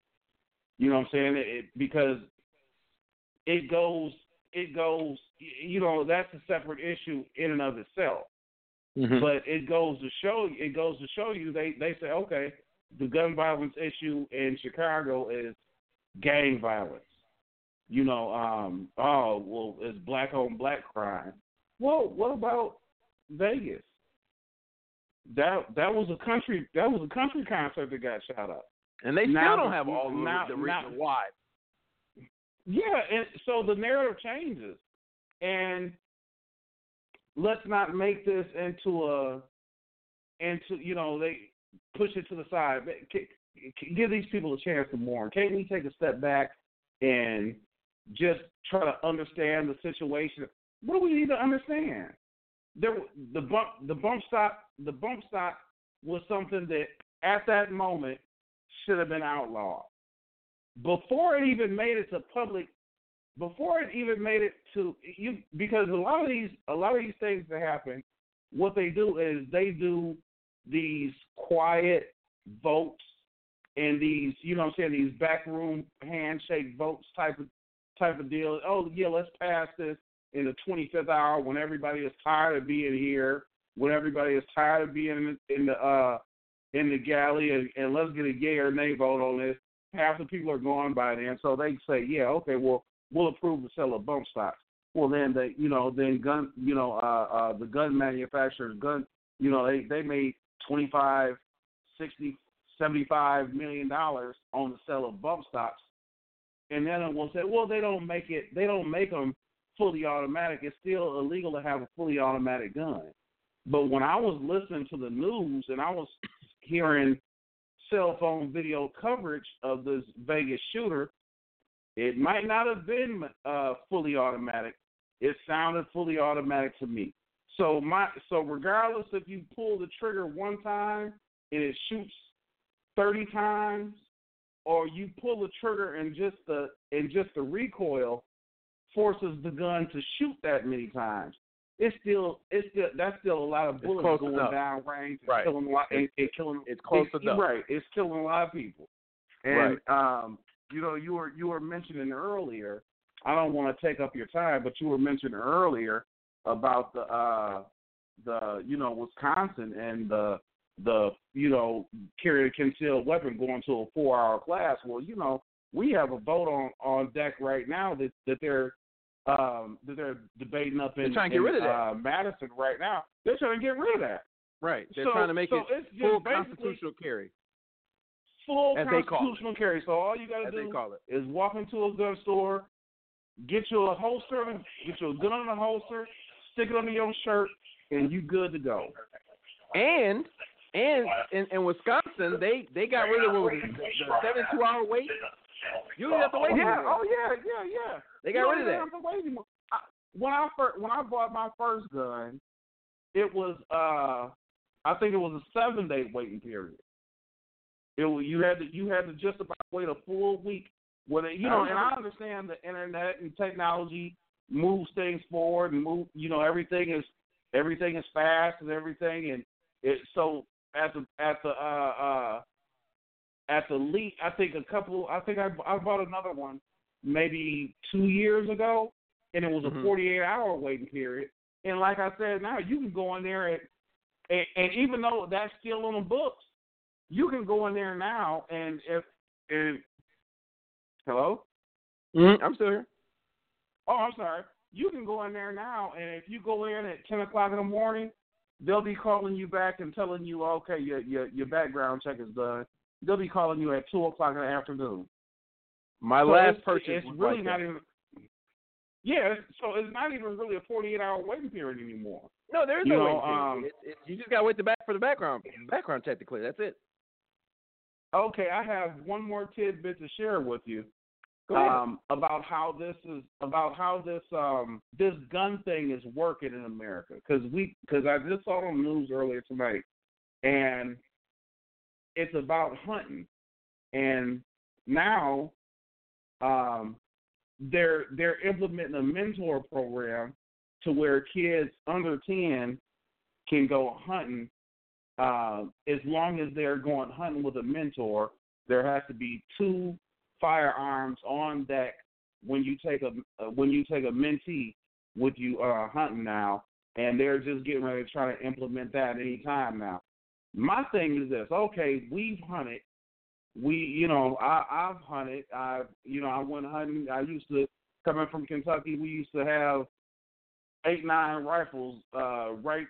You know what I'm saying? Because it goes, you know, that's a separate issue in and of itself. Mm-hmm. But it goes to show you they say, okay, the gun violence issue in Chicago is gang violence. You know, oh, well, it's black on black crime. Well, what about Vegas? That was a country concert that got shot up. And they still don't have all the reason why. Yeah, and so the narrative changes. And let's not make this into they push it to the side. Give these people a chance to mourn. Can't we take a step back and just try to understand the situation? What do we need to understand? The bump stop was something that at that moment should have been outlawed. Before it even made it to public, because a lot of these things that happen, what they do is they do these quiet votes and these, you know what I'm saying, these backroom handshake votes type of deal. Oh yeah, let's pass this in the 25th hour when everybody is tired of being here, when everybody is tired of being in the galley, and let's get a yay or nay vote on this. Half the people are gone by then, so they say, yeah, okay, well, we'll approve the sale of bump stocks. Well, then the gun manufacturers, they made $25, $60, $75 million on the sale of bump stocks, and then it will say, well, they don't make them fully automatic. It's still illegal to have a fully automatic gun. But when I was listening to the news and I was hearing cell phone video coverage of this Vegas shooter, it might not have been fully automatic. It sounded fully automatic to me. So regardless if you pull the trigger one time and it shoots 30 times, or you pull the trigger and just the recoil forces the gun to shoot that many times, It's still a lot of bullets going down range and killing. Right, it's killing a lot of people. And you were mentioning earlier, I don't want to take up your time, but you were mentioning earlier about the Wisconsin and the carry a concealed weapon going to a 4-hour class. Well, we have a vote on deck right now that they're debating up in Madison right now. They're trying to get rid of that. Right. They're trying to make it full constitutional carry. Full constitutional carry. So all you got to do is walk into a gun store, get your gun in a holster, stick it under your shirt, and you good to go. And in Wisconsin, they got rid of what was it, the 72-hour wait. You don't have to wait anymore. Yeah. They got rid of that. When I bought my first gun, it was I think it was a 7-day waiting period. You had to just about wait a full week. And I understand the internet and technology moves things forward and everything is fast and everything, and it, so at the leak, I bought another one maybe 2 years ago, and it was a 48-hour waiting period. And like I said, now you can go in there and even though that's still on the books, you can go in there now and hello? Mm-hmm. I'm still here. Oh, I'm sorry. You can go in there now, and if you go in at 10 o'clock in the morning, they'll be calling you back and telling you, okay, your background check is done. They'll be calling you at 2 o'clock in the afternoon. My last purchase. It's really not even. Yeah, so it's not even really a 48-hour waiting period anymore. No, there is no waiting period. You just gotta wait for the background check to clear. That's it. Okay, I have one more tidbit to share with you. Go ahead. About how this gun thing is working in America, because I just saw it on the news earlier tonight, and it's about hunting. And now they're implementing a mentor program to where kids under 10 can go hunting as long as they're going hunting with a mentor. There has to be 2 firearms on deck when you take a mentee with you hunting now, and they're just getting ready to try to implement that any time now. My thing is this: okay, we've hunted. I've hunted. I went hunting. I used to, coming from Kentucky, we used to have 8, 9 rifles right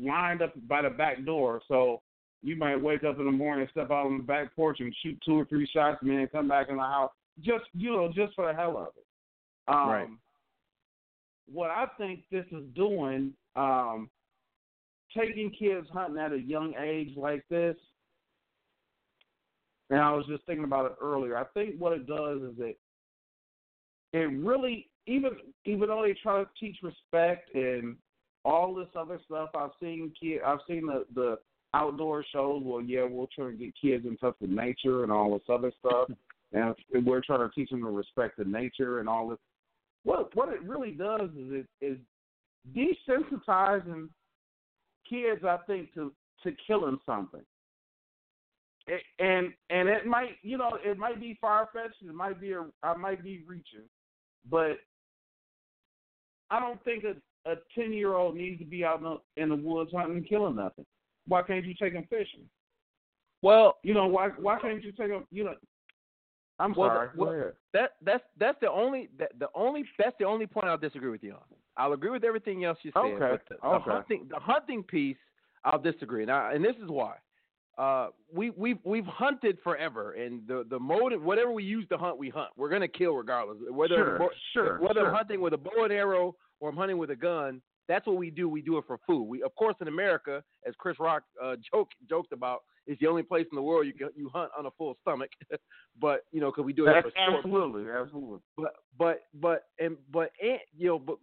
lined up by the back door. So you might wake up in the morning, step out on the back porch and shoot 2 or 3 shots, man, come back in the house. Just for the hell of it. Right. What I think this is doing, taking kids hunting at a young age like this, and I was just thinking about it earlier, I think what it does is it really, even though they try to teach respect and all this other stuff, I've seen the outdoor shows. Well, yeah, we'll try to get kids in touch with nature and all this other stuff, and we're trying to teach them to respect the nature and all this. What it really does is it is desensitizing kids, I think, to killing something. And it might, it might be far-fetched. I might be reaching, but I don't think a 10-year-old needs to be out in the woods hunting and killing nothing. Why can't you take them fishing? Well, why can't you take them? Sorry. That's the only point I'll disagree with you on. I'll agree with everything else you said. Okay. But the hunting piece, I'll disagree, and this is why. We've hunted forever, and the motive, whatever we use to hunt, we hunt. We're gonna kill regardless. I'm hunting with a bow and arrow or I'm hunting with a gun, that's what we do. We do it for food. We, of course, in America, as Chris Rock joked about, it's the only place in the world you hunt on a full stomach. But because we do it for sport. Absolutely.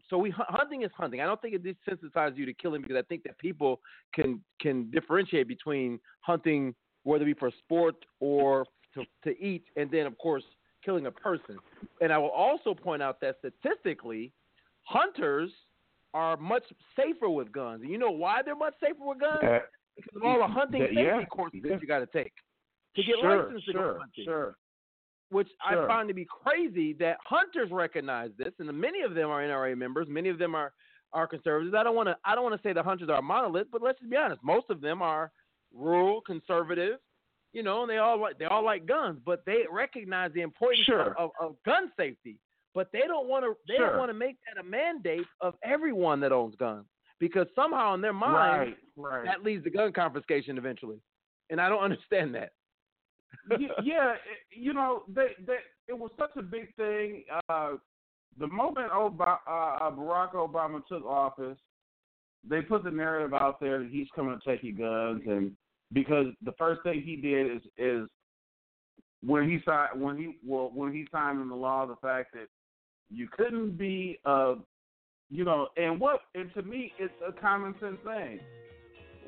So hunting is hunting. I don't think it desensitizes you to killing, because I think that people can differentiate between hunting, whether it be for sport or to eat, and then of course killing a person. And I will also point out that statistically, hunters are much safer with guns. And you know why they're much safer with guns? Because of all the hunting safety courses that you got to take to get licensed to go hunting. I find to be crazy that hunters recognize this, and many of them are NRA members. Many of them are conservatives. I don't want to say the hunters are a monolith, but let's just be honest. Most of them are rural conservatives, and they all like guns, but they recognize the importance of gun safety. But they don't want to. They don't want to make that a mandate of everyone that owns guns, because somehow in their mind that leads to gun confiscation eventually, and I don't understand that. It was such a big thing. The moment Barack Obama took office, they put the narrative out there that he's coming to take your guns, and because the first thing he did is when he signed into law the fact that you couldn't be and to me it's a common sense thing.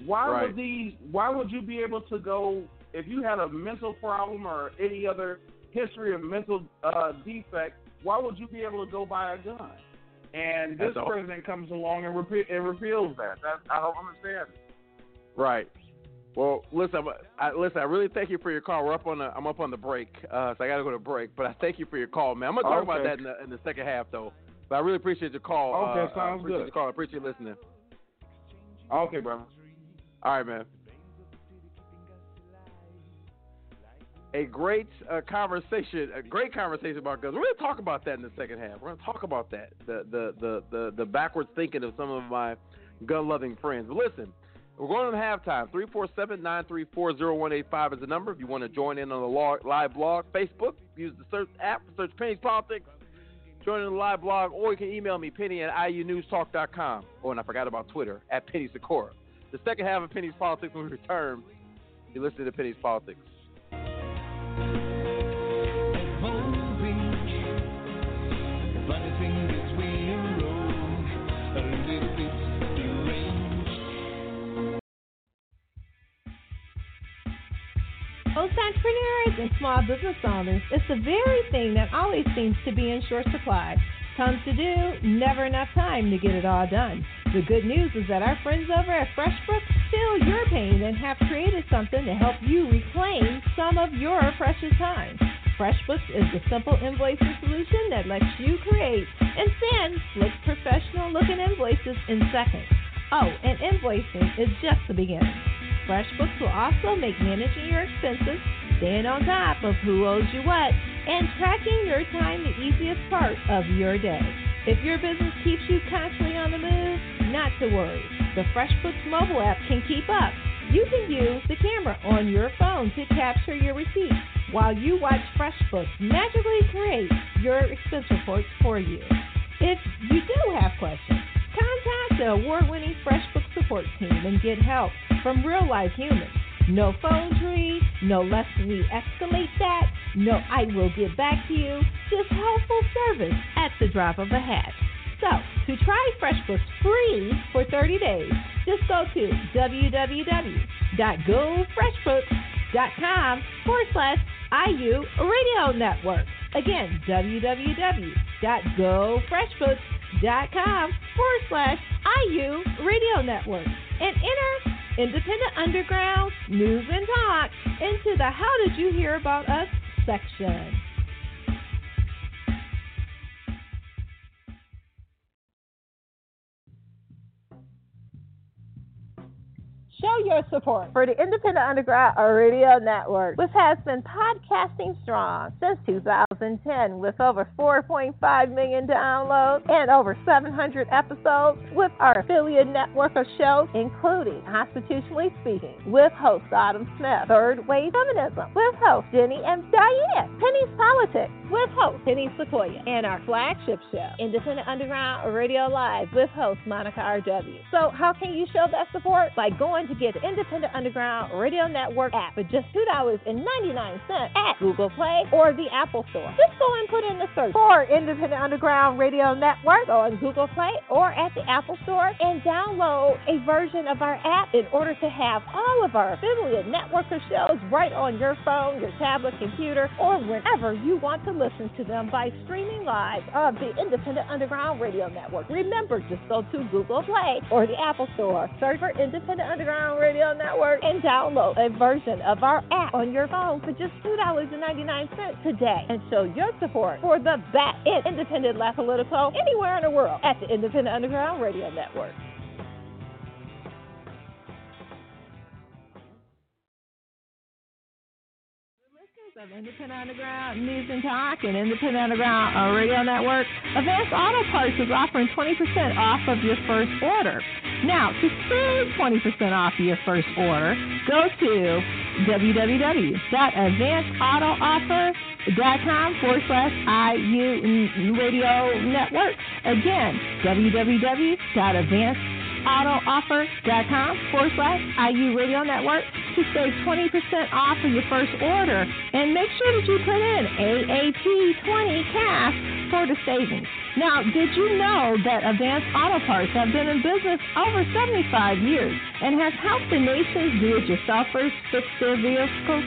Why would you be able to go if you had a mental problem or any other history of mental defect? Why would you be able to go buy a gun? And this president comes along and repeals that. I don't understand it. Right. Well, listen. I really thank you for your call. I'm up on the break, so I got to go to break. But I thank you for your call, man. I'm gonna talk about that in the second half, though. But I really appreciate your call. Okay, sounds good. Appreciate your call. I appreciate you listening. Okay, brother. All right, man. A great conversation about guns. We're gonna talk about that in the second half. We're gonna talk about that. The backwards thinking of some of my gun loving friends. But listen. We're going to halftime. 347-934-0185 is the number. If you want to join in on the live blog, Facebook, use the search app, search Penny's Politics, join in the live blog, or you can email me, penny@iunewstalk.com. Oh, and I forgot about Twitter, @Penny Sikora. The second half of Penny's Politics, when we return, you listen to Penny's Politics. Entrepreneurs and small business owners, it's the very thing that always seems to be in short supply. Comes to do, never enough time to get it all done. The good news is that our friends over at FreshBooks feel your pain and have created something to help you reclaim some of your precious time. FreshBooks is the simple invoicing solution that lets you create and send slick professional-looking invoices in seconds. Oh, and invoicing is just the beginning. FreshBooks will also make managing your expenses, staying on top of who owes you what, and tracking your time the easiest part of your day. If your business keeps you constantly on the move, not to worry. The FreshBooks mobile app can keep up. You can use the camera on your phone to capture your receipts while you watch FreshBooks magically create your expense reports for you. If you do have questions, contact the award-winning FreshBooks support team and get help from real-life humans. No phone tree, no let's re-escalate that, no I will get back to you, just helpful service at the drop of a hat. So, to try FreshBooks free for 30 days, just go to www.gofreshbooks.com/IU Radio Network. Again, www.gofreshbooks.com/IU Radio Network. And enter Independent Underground News and Talk into the How Did You Hear About Us section. Show your support for the Independent Underground Radio Network, which has been podcasting strong since 2010 with over 4.5 million downloads and over 700 episodes with our affiliate network of shows, including Constitutionally Speaking with host Adam Smith, Third Wave Feminism with host Jenny M. Diane, Penny's Politics with host Penny Sikora, and our flagship show, Independent Underground Radio Live with host Monica R.W. So how can you show that support? By going to get the Independent Underground Radio Network app for just $2.99 at Google Play or the Apple Store. Just go and put in the search for Independent Underground Radio Network on Google Play or at the Apple Store and download a version of our app in order to have all of our affiliate network of shows right on your phone, your tablet, computer, or whenever you want to listen to them by streaming live of the Independent Underground Radio Network. Remember, just go to Google Play or the Apple Store, search for Independent Underground Radio Network and download a version of our app on your phone for just $2.99 today and show your support for the best in independent life political anywhere in the world at the Independent Underground Radio Network. Of Independent Underground News and Talk and Independent Underground Radio Network, Advanced Auto Parts is offering 20% off of your first order. Now, to save 20% off your first order, go to www.advanceautooffer.com/IU Radio Network. Again, www.advanceautooffer.com/IU Radio Network to save 20% off of your first order. And make sure that you put in AAT20CAS for the savings. Now, did you know that Advanced Auto Parts have been in business over 75 years and has helped the nation's do-it-yourselfers fix their vehicles?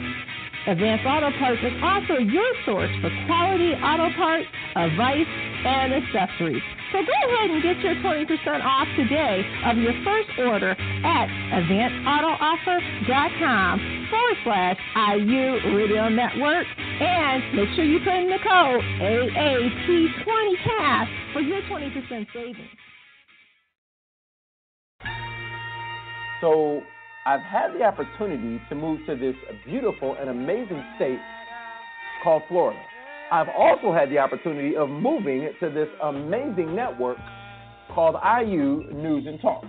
Advanced Auto Parts is also your source for quality auto parts, advice, and accessories. So go ahead and get your 20% off today of your first order at advanceautooffer.com/IU Radio Network. And make sure you put in the code AAT20CAS for your 20% savings. So I've had the opportunity to move to this beautiful and amazing state called Florida. I've also had the opportunity of moving to this amazing network called IU News and Talk.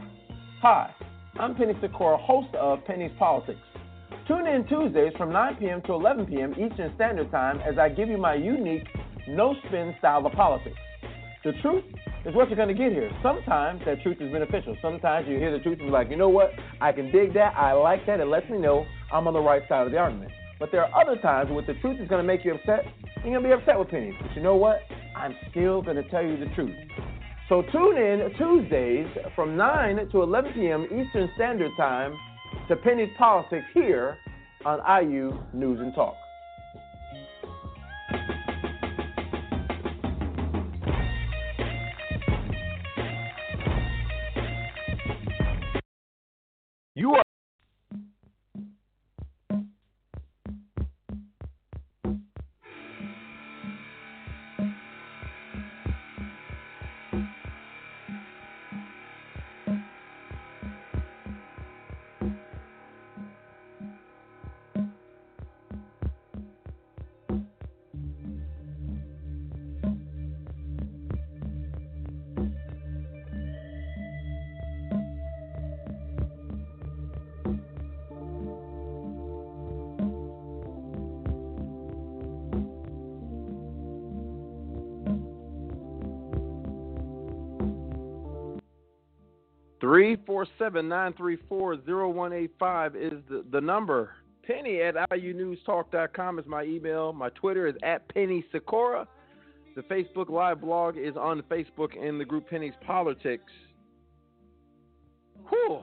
Hi, I'm Penny Sikora, host of Penny's Politics. Tune in Tuesdays from 9 p.m. to 11 p.m. Eastern Standard Time as I give you my unique, no-spin style of politics. The truth is what you're going to get here. Sometimes that truth is beneficial. Sometimes you hear the truth and be like, you know what, I can dig that, I like that, it lets me know I'm on the right side of the argument. But there are other times where the truth is going to make you upset. You're going to be upset with Penny. But you know what? I'm still going to tell you the truth. So tune in Tuesdays from 9 to 11 p.m. Eastern Standard Time to Penny's Politics here on IU News and Talk. You are 347-934-0185 is the number. Penny at IUNewsTalk.com is my email. My Twitter is at Penny Sikora. The Facebook Live blog is on Facebook in the group Penny's Politics. Whew.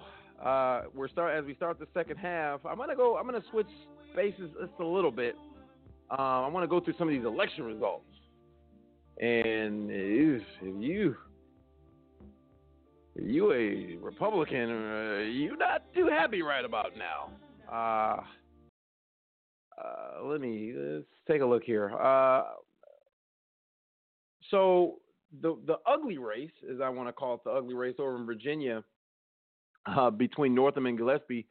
As we start the second half, I'm gonna switch spaces just a little bit. I want to go through some of these election results. And if you a Republican, you're not too happy right about now. Let's take a look here. So the ugly race, as I want to call it, the ugly race over in Virginia between Northam and Gillespie.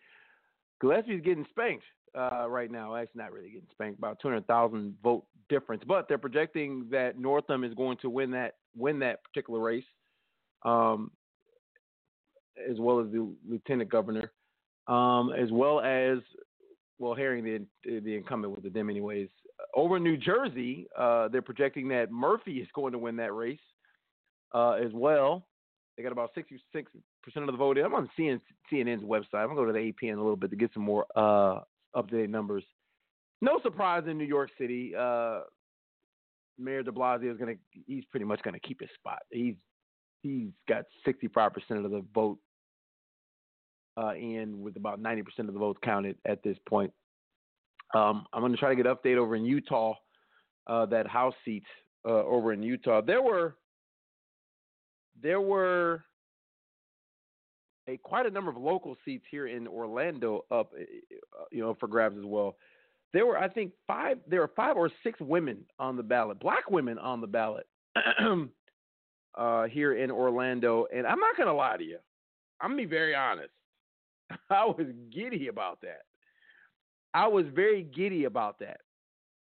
Gillespie's getting spanked right now. Actually, not really getting spanked. About 200,000 vote difference, but they're projecting that Northam is going to win that particular race, as well as the lieutenant governor, as well as Herring, the incumbent, with the Dem anyways. Over in New Jersey, they're projecting that Murphy is going to win that race as well. They got about 66% of the vote in. I'm on CNN's website. I'm going to go to the AP in a little bit to get some more up-to-date numbers. No surprise in New York City, Mayor de Blasio is he's pretty much going to keep his spot. He's got 65% of the vote in, with about 90% of the votes counted at this point. I'm going to try to get an update over in Utah, that House seat over in Utah. There were quite a number of local seats here in Orlando up, for grabs as well. There were, I think, five or six women on the ballot, black women on the ballot here in Orlando. And I'm not going to lie to you. I'm going to be very honest. I was giddy about that.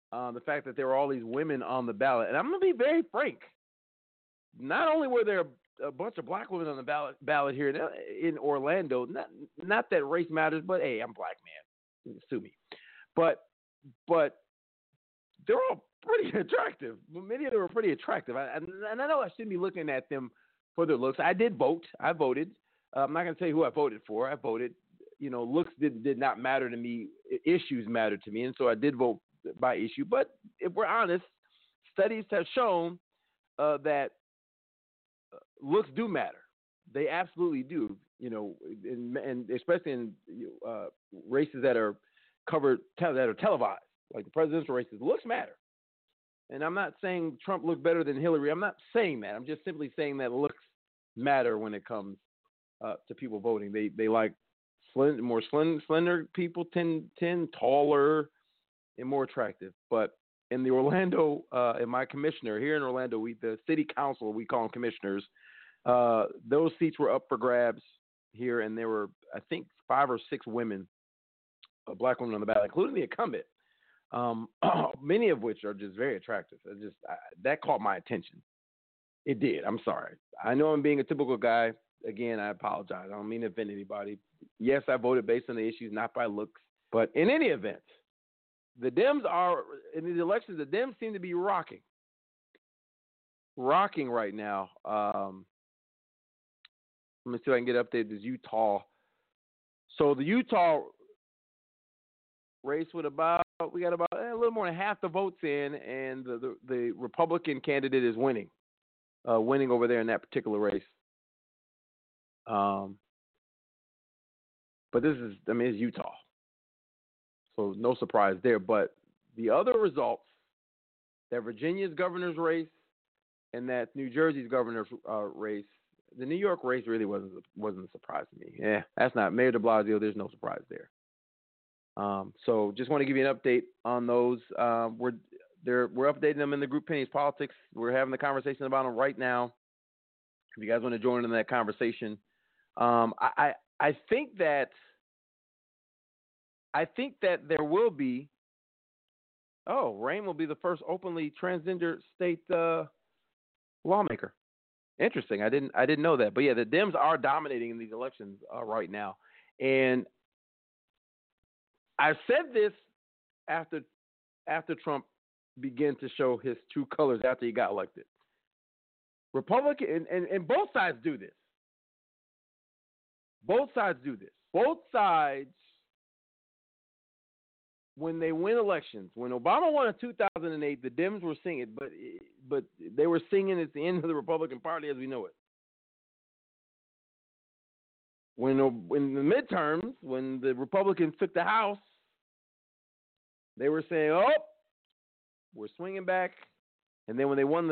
The fact that there were all these women on the ballot. And I'm going to be very frank. Not only were there a bunch of black women on the ballot here in Orlando, not that race matters, but hey, I'm black, man. Sue me. But they're all pretty attractive. Many of them are pretty attractive. And I know I shouldn't be looking at them for their looks. I did vote. I voted. I'm not going to tell you who I voted for. I voted. Looks did not matter to me. Issues mattered to me. And so I did vote by issue. But if we're honest, studies have shown that looks do matter. They absolutely do, and especially in races that are covered, that are televised, like the presidential races, looks matter. And I'm not saying Trump looked better than Hillary. I'm not saying that. I'm just simply saying that looks matter when it comes to people voting. They like slender people, tend taller and more attractive. But in the Orlando, in my commissioner here in Orlando, the city council, we call them commissioners. Those seats were up for grabs here, and there were, I think, five or six women, black women on the ballot, including the incumbent. Many of which are just very attractive. That caught my attention. It did. I'm sorry. I know I'm being a typical guy. Again, I apologize. I don't mean to offend anybody. Yes, I voted based on the issues, not by looks. But in any event, the Dems are in these elections. The Dems seem to be rocking right now. Let me see if I can get updated. This Utah. So the Utah race we got about a little more than half the votes in, and the Republican candidate is winning over there in that particular race. But it's Utah. So no surprise there. But the other results, that Virginia's governor's race and that New Jersey's governor's race, the New York race really wasn't a surprise to me. Yeah, that's not Mayor de Blasio. There's no surprise there. So just want to give you an update on those. We're updating them in the group Penny's Politics. We're having the conversation about them right now. If you guys want to join in that conversation, I think that there will be. Oh, Rame will be the first openly transgender state lawmaker. Interesting. I didn't know that. But yeah, the Dems are dominating in these elections right now. And I said this after Trump began to show his true colors after he got elected. Republican and both sides do this. Both sides do this. Both sides, when they win elections, when Obama won in 2008, the Dems were singing, but they were singing at the end of the Republican Party as we know it. When in the midterms, when the Republicans took the House, they were saying, "Oh, we're swinging back." And then when they won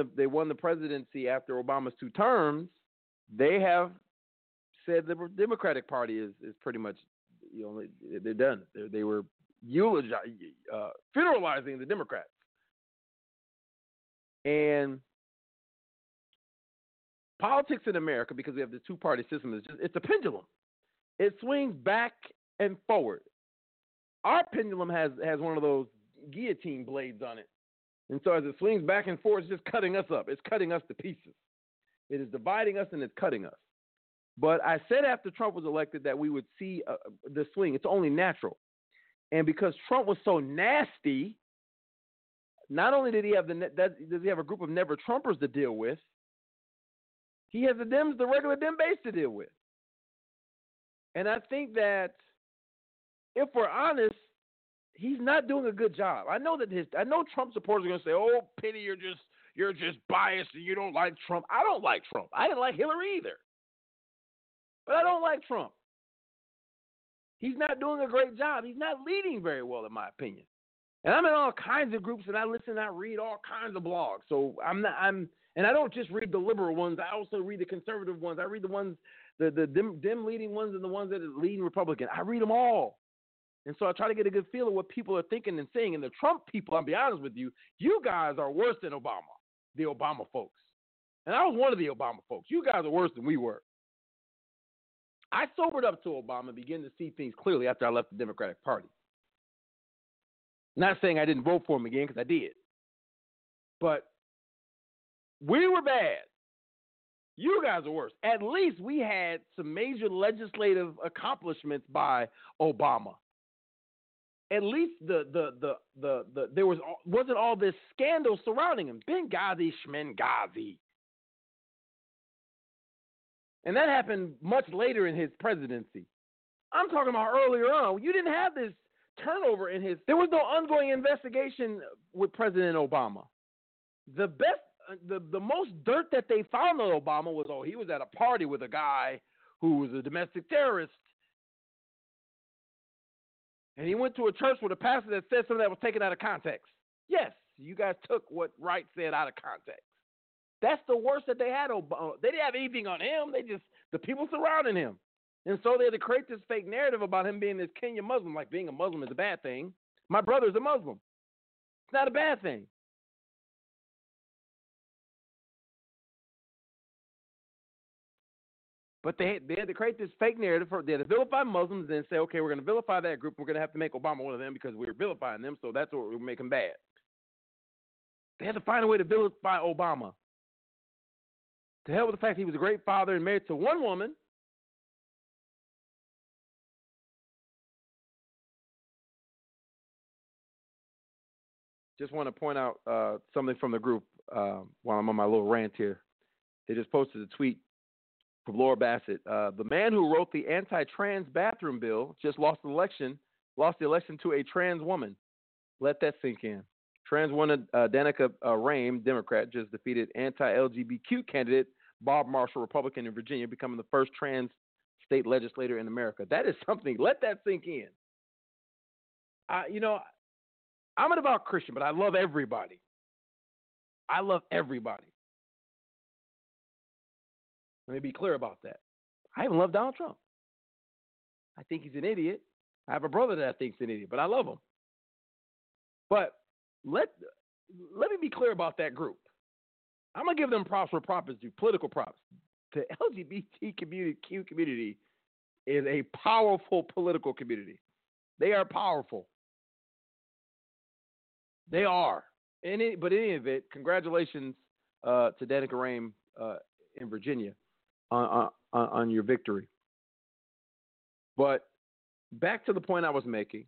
the presidency after Obama's two terms, they have said the Democratic Party is pretty much, you know, they're done. They were funeralizing the Democrats. And politics in America, because we have the two-party system, it's a pendulum. It swings back and forward. Our pendulum has one of those guillotine blades on it. And so as it swings back and forth, it's just cutting us up. It's cutting us to pieces. It is dividing us and it's cutting us. But I said after Trump was elected that we would see the swing. It's only natural. And because Trump was so nasty, not only did he have does he have a group of never Trumpers to deal with, he has the Dems, the regular Dem base to deal with. And I think that if we're honest, he's not doing a good job. I know Trump supporters are going to say, "Oh, Penny, you're just biased and you don't like Trump." I don't like Trump. I didn't like Hillary either. But I don't like Trump. He's not doing a great job. He's not leading very well, in my opinion. And I'm in all kinds of groups, and I listen, I read all kinds of blogs. So and I don't just read the liberal ones. I also read the conservative ones. I read the ones, the Dem leading ones, and the ones that are leading Republican. I read them all. And so I try to get a good feel of what people are thinking and saying. And the Trump people, I'll be honest with you, you guys are worse than Obama, the Obama folks. And I was one of the Obama folks. You guys are worse than we were. I sobered up to Obama and began to see things clearly after I left the Democratic Party. Not saying I didn't vote for him again, because I did. But we were bad. You guys are worse. At least we had some major legislative accomplishments by Obama. At least there wasn't all this scandal surrounding him. Benghazi, Shmenghazi. And that happened much later in his presidency. I'm talking about earlier on. You didn't have this turnover in his – there was no ongoing investigation with President Obama. The best – the most dirt that they found on Obama was, oh, he was at a party with a guy who was a domestic terrorist. And he went to a church with a pastor that said something that was taken out of context. Yes, you guys took what Wright said out of context. That's the worst that they had. They didn't have anything on him. They just, the people surrounding him. And so they had to create this fake narrative about him being this Kenyan Muslim, like being a Muslim is a bad thing. My brother's a Muslim. It's not a bad thing. But they had to create this fake narrative. They had to vilify Muslims and say, okay, we're going to vilify that group. We're going to have to make Obama one of them because we're vilifying them, so that's what we're making bad. They had to find a way to vilify Obama. To hell with the fact he was a great father and married to one woman. Just want to point out something from the group while I'm on my little rant here. They just posted a tweet from Laura Bassett. The man who wrote the anti-trans bathroom bill just lost the election to a trans woman. Let that sink in. Trans woman Danica Rame, Democrat, just defeated anti-LGBTQ candidate Bob Marshall, Republican in Virginia, becoming the first trans state legislator in America. That is something. Let that sink in. I'm an devout Christian, but I love everybody. I love everybody. Let me be clear about that. I even love Donald Trump. I think he's an idiot. I have a brother that I think is an idiot, but I love him. But let me be clear about that group. I'm going to give them props for political props. The LGBT community is a powerful political community. They are powerful. They are. But in any event, congratulations to Danica Rame in Virginia on your victory. But back to the point I was making,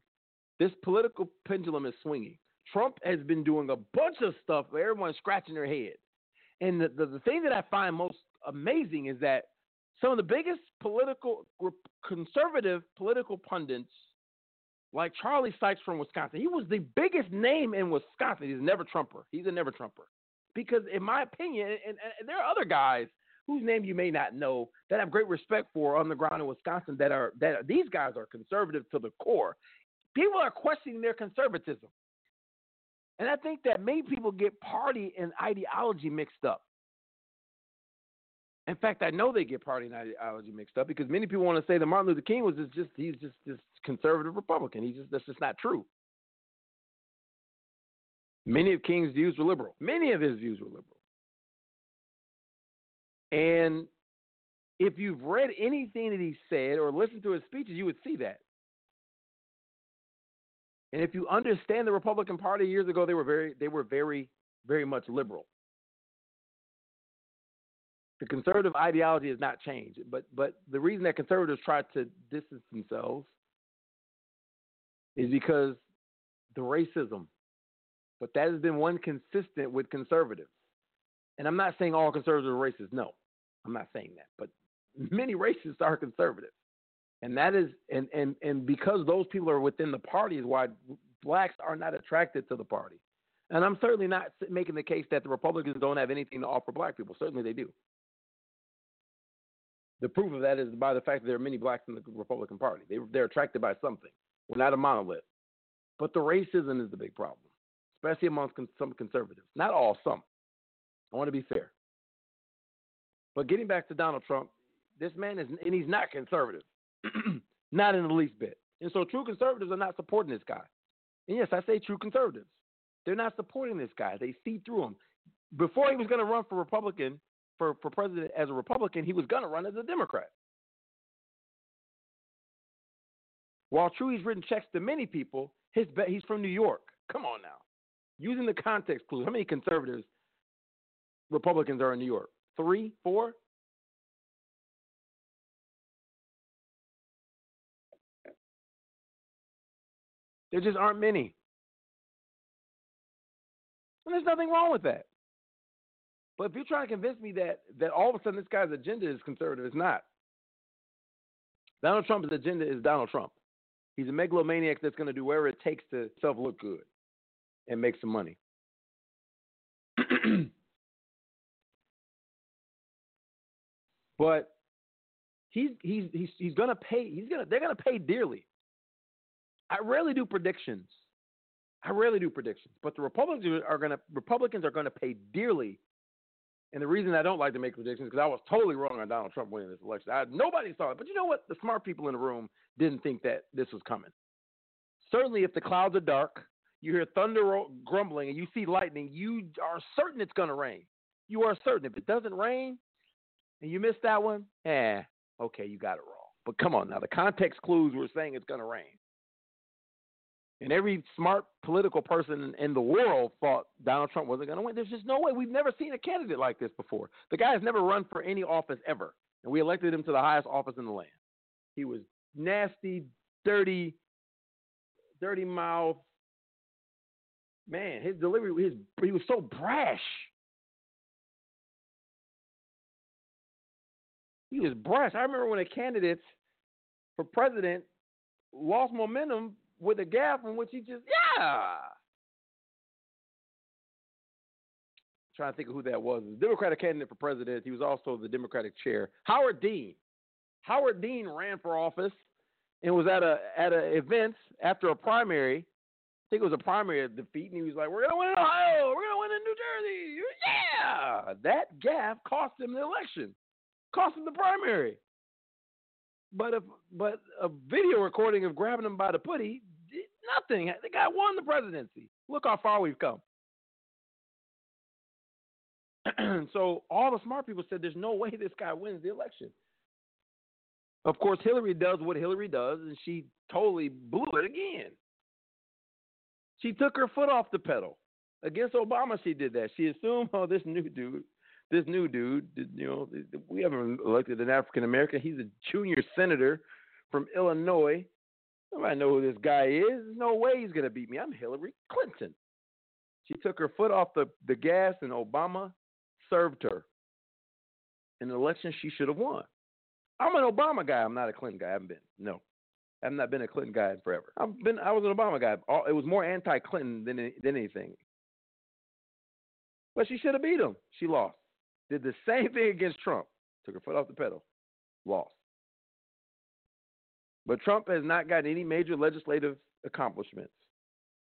this political pendulum is swinging. Trump has been doing a bunch of stuff where everyone's scratching their head. And the thing that I find most amazing is that Some of the biggest political conservative political pundits, like Charlie Sykes from Wisconsin, he was the biggest name in Wisconsin. He's a never Trumper. He's a never Trumper because, in my opinion, and there are other guys whose name you may not know that I have great respect for on the ground in Wisconsin that are, these guys are conservative to the core. People are questioning their conservatism, and I think that many people get party and ideology mixed up. In fact, I know they get party and ideology mixed up because many people want to say that Martin Luther King was he's just this conservative Republican. That's just not true. Many of King's views were liberal. Many of his views were liberal. And if you've read anything that he said or listened to his speeches, you would see that. And if you understand the Republican Party years ago, they were very, very much liberal. The conservative ideology has not changed, but the reason that conservatives try to distance themselves is because the racism. But that has been one consistent with conservatives. And I'm not saying all conservatives are racist. No, I'm not saying that. But many racists are conservative. And that is and because those people are within the party is why blacks are not attracted to the party. And I'm certainly not making the case that the Republicans don't have anything to offer black people. Certainly they do. The proof of that is by the fact that there are many blacks in the Republican Party. They're attracted by something. We're not a monolith. But the racism is the big problem, especially amongst some conservatives. Not all, some. I want to be fair. But getting back to Donald Trump, this man is, and he's not conservative, not in the least bit. And so true conservatives are not supporting this guy. And yes, I say true conservatives. They're not supporting this guy. They see through him. Before he was going to run for Republican, for president as a Republican, he was going to run as a Democrat. While true, he's written checks to many people. He's from New York. Come on now. Using the context clues, how many conservatives, Republicans are in New York? 3, 4? There just aren't many. And there's nothing wrong with that. But if you're trying to convince me that all of a sudden this guy's agenda is conservative, it's not. Donald Trump's agenda is Donald Trump. He's a megalomaniac that's going to do whatever it takes to self look good and make some money. But he's going to pay. They're going to pay dearly. I rarely do predictions, but the Republicans are going to pay dearly. And the reason I don't like to make predictions is because I was totally wrong on Donald Trump winning this election. Nobody saw it. But you know what? The smart people in the room didn't think that this was coming. Certainly if the clouds are dark, you hear thunder grumbling, and you see lightning, you are certain it's going to rain. You are certain. If it doesn't rain and you miss that one, okay, you got it wrong. But come on now. The context clues were saying it's going to rain. And every smart political person in the world thought Donald Trump wasn't going to win. There's just no way. We've never seen a candidate like this before. The guy has never run for any office ever, and we elected him to the highest office in the land. He was nasty, dirty mouth. Man, his delivery, he was so brash. He was brash. I remember when a candidate for president lost momentum with a gap in which he just, I'm trying to think of who that was. The Democratic candidate for president. He was also the Democratic chair. Howard Dean. Howard Dean ran for office and was at an event after a primary. I think it was a primary defeat, and he was like, "We're gonna win in Ohio. We're gonna win in New Jersey." Yeah, that gap cost him the election, cost him the primary. But a video recording of grabbing him by the putty did nothing. The guy won the presidency. Look how far we've come. So all the smart people said there's no way this guy wins the election. Of course, Hillary does what Hillary does, and she totally blew it again. She took her foot off the pedal. Against Obama, she did that. She assumed, oh, this new dude, you know, we haven't elected an African American. He's a junior senator from Illinois. Nobody knows who this guy is. There's no way he's going to beat me. I'm Hillary Clinton. She took her foot off the gas, and Obama served her. An election she should have won. I'm an Obama guy. I'm not a Clinton guy. I haven't been. No. I've not been a Clinton guy in forever. I was an Obama guy. It was more anti-Clinton than anything. But she should have beat him. She lost. Did the same thing against Trump. Took her foot off the pedal. Lost. But Trump has not gotten any major legislative accomplishments.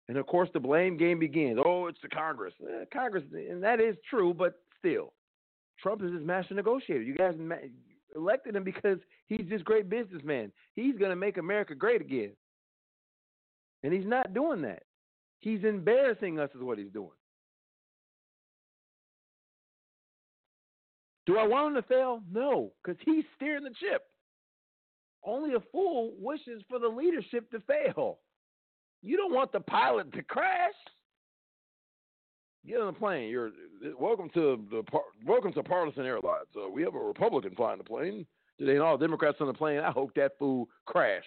And, of course, the blame game begins. Oh, it's the Congress. Congress, and that is true, but still. Trump is his master negotiator. You guys elected him because he's this great businessman. He's going to make America great again. And he's not doing that. He's embarrassing us is what he's doing. Do I want him to fail? No, because he's steering the ship. Only a fool wishes for the leadership to fail. You don't want the pilot to crash. Get on the plane. You're welcome to Partisan Airlines. We have a Republican flying the plane. It ain't all Democrats on the plane. I hope that fool crash.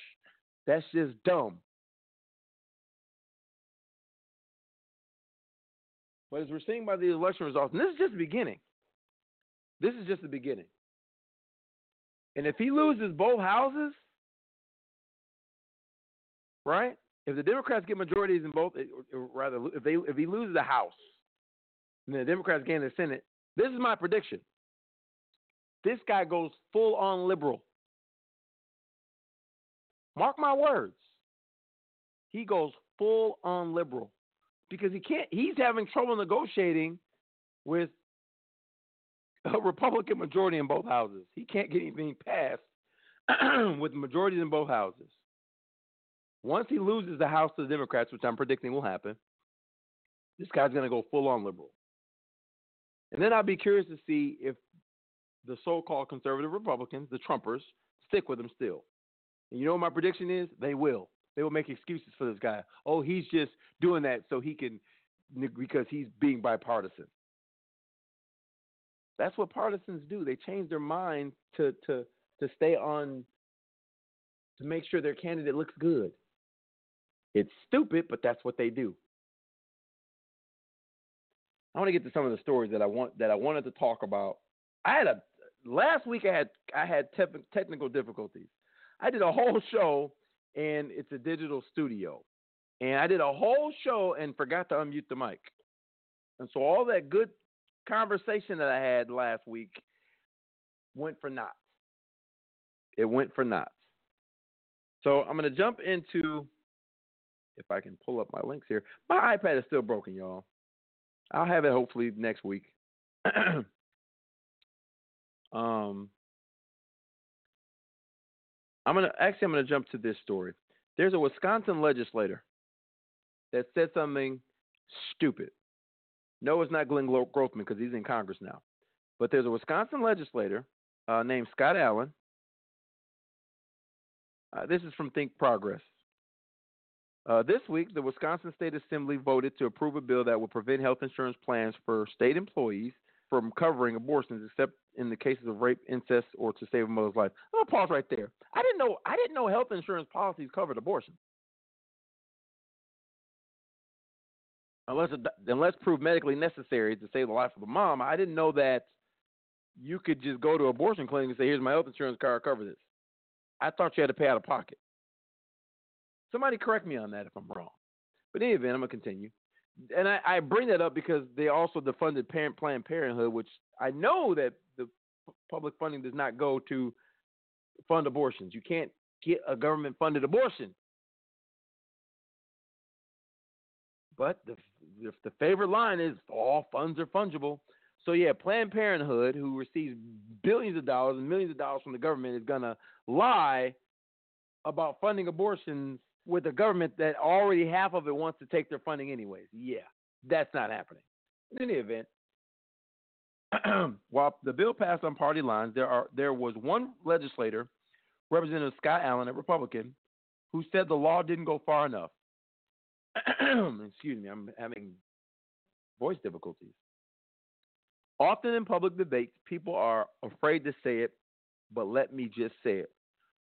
That's just dumb. But as we're seeing by the election results, and this is just the beginning. This is just the beginning. And if he loses both houses, right? If the Democrats get majorities in both, or rather, if he loses the House, and the Democrats gain the Senate, this is my prediction. This guy goes full-on liberal. Mark my words. He goes full-on liberal because he can't. He's having trouble negotiating with a Republican majority in both houses. He can't get anything passed with majorities in both houses. Once he loses the House to the Democrats, which I'm predicting will happen, this guy's going to go full-on liberal. And then I'd be curious to see if the so-called conservative Republicans, the Trumpers, stick with him still. And you know what my prediction is? They will. They will make excuses for this guy. Oh, he's just doing that so he can – because he's being bipartisan. That's what partisans do. They change their mind to stay on – to make sure their candidate looks good. It's stupid, but that's what they do. I want to get to some of the stories that I wanted to talk about. Last week I had technical difficulties. I did a whole show, and it's a digital studio. And I did a whole show and forgot to unmute the mic. And so all that good conversation that I had last week went for naught. It went for naught. So I'm going to jump into, if I can pull up my links here. My iPad is still broken, y'all. I'll have it hopefully next week. I'm gonna jump to this story. There's a Wisconsin legislator that said something stupid. No, it's not Glenn Grofman because he's in Congress now. But there's a Wisconsin legislator named Scott Allen. This is from Think Progress. This week, the Wisconsin State Assembly voted to approve a bill that will prevent health insurance plans for state employees from covering abortions, except in the cases of rape, incest, or to save a mother's life. I'm gonna pause right there. I didn't know health insurance policies covered abortion, unless proved medically necessary to save the life of a mom. I didn't know that you could just go to an abortion clinic and say, "Here's my health insurance card, cover this." I thought you had to pay out of pocket. Somebody correct me on that if I'm wrong. But in any event, I'm going to continue. And I bring that up because they also defunded Planned Parenthood, which I know that the public funding does not go to fund abortions. You can't get a government-funded abortion. But the favorite line is all funds are fungible. So, yeah, Planned Parenthood, who receives billions of dollars and millions of dollars from the government, is going to lie about funding abortions with a government that already half of it wants to take their funding anyways. Yeah, that's not happening. In any event, while the bill passed on party lines, there was one legislator, Representative Scott Allen, a Republican, who said the law didn't go far enough. Excuse me, I'm having voice difficulties. Often in public debates, people are afraid to say it, but let me just say it.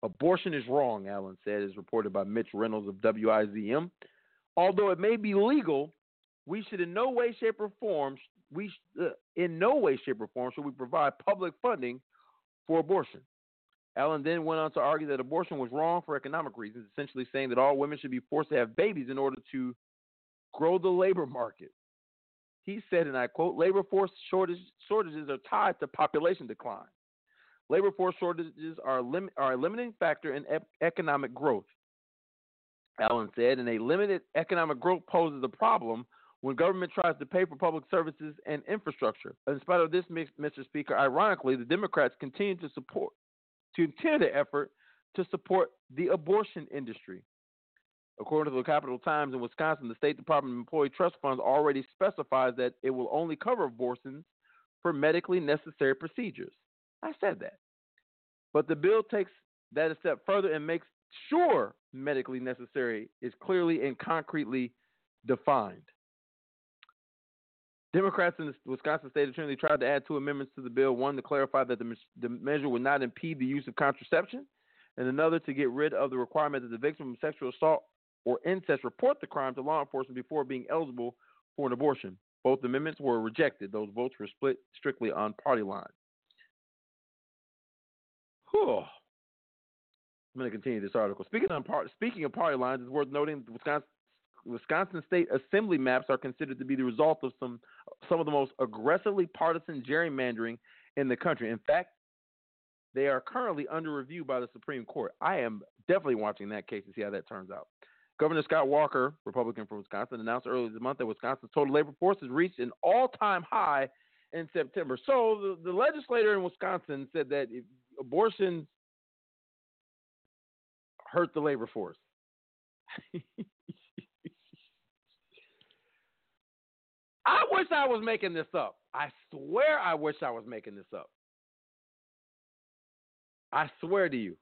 Abortion is wrong, Allen said, as reported by Mitch Reynolds of WIZM. Although it may be legal, we should in no way, shape, or form should we provide public funding for abortion. Allen then went on to argue that abortion was wrong for economic reasons, essentially saying that all women should be forced to have babies in order to grow the labor market. He said, and I quote, labor force shortages are tied to population decline. Labor force shortages are a limiting factor in economic growth, Allen said, and a limited economic growth poses a problem when government tries to pay for public services and infrastructure. In spite of this, Mr. Speaker, ironically, the Democrats continue the effort to support the abortion industry. According to the Capital Times in Wisconsin, the State Department of Employee Trust Funds already specifies that it will only cover abortions for medically necessary procedures. I said that. But the bill takes that a step further and makes sure medically necessary is clearly and concretely defined. Democrats in the Wisconsin State Assembly tried to add two amendments to the bill, one to clarify that the measure would not impede the use of contraception, and another to get rid of the requirement that the victim of sexual assault or incest report the crime to law enforcement before being eligible for an abortion. Both amendments were rejected. Those votes were split strictly on party lines. Whew. I'm going to continue this article. Speaking of party lines, it's worth noting that Wisconsin state assembly maps are considered to be the result of some of the most aggressively partisan gerrymandering in the country. In fact, they are currently under review by the Supreme Court. I am definitely watching that case to see how that turns out. Governor Scott Walker, Republican from Wisconsin, announced earlier this month that Wisconsin's total labor force has reached an all-time high in September. So the legislator in Wisconsin said that if abortions hurt the labor force. I wish I was making this up. I swear I wish I was making this up. I swear to you,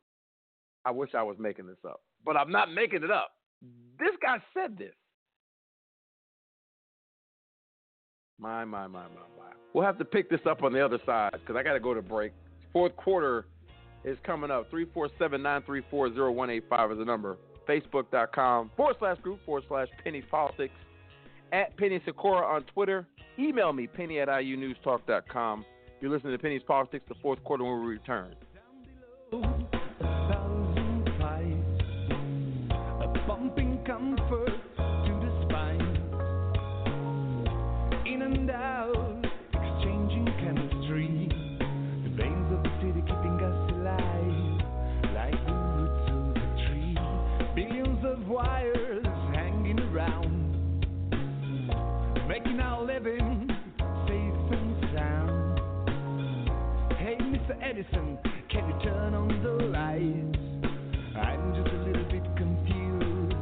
I wish I was making this up. But I'm not making it up. This guy said this. My. We'll have to pick this up on the other side because I got to go to break. Fourth quarter is coming up. 347-934-0185 is the number. Facebook.com/group/PennyPolitics. At Penny Sikora on Twitter. Email me, penny@iunewstalk.com. You're listening to Penny's Politics, the fourth quarter when we return. Edison, can you turn on the lights? I'm just a little bit confused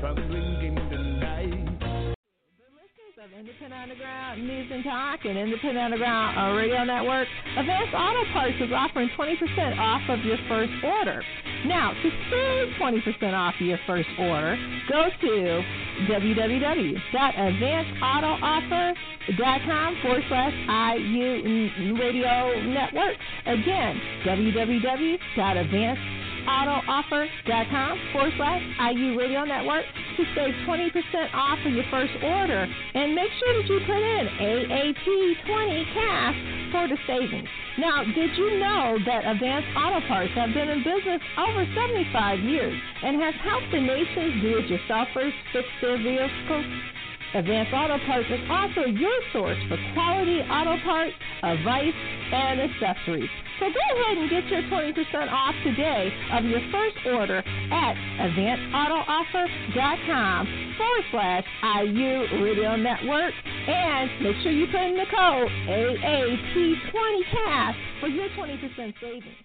from bringing the night. The listeners of Independent Underground News and Talk and Independent Underground Radio Network, Advanced Auto Parts is offering 20% off of your first order. Now, to save 20% off of your first order, go to www.advancedautooffer.com/IU Radio Network. Again, www.advancedautooffer.com/IU Radio Network to save 20% off of your first order. And make sure that you put in AAT20CAS for the savings. Now, did you know that Advanced Auto Parts have been in business over 75 years and has helped the nation's do-it-yourselfers fix their vehicles? Advanced Auto Parts is also your source for quality auto parts, advice, and accessories. So go ahead and get your 20% off today of your first order at advancedautooffer.com/IU Radio Network. And make sure you put in the code AAT20CAS for your 20% savings.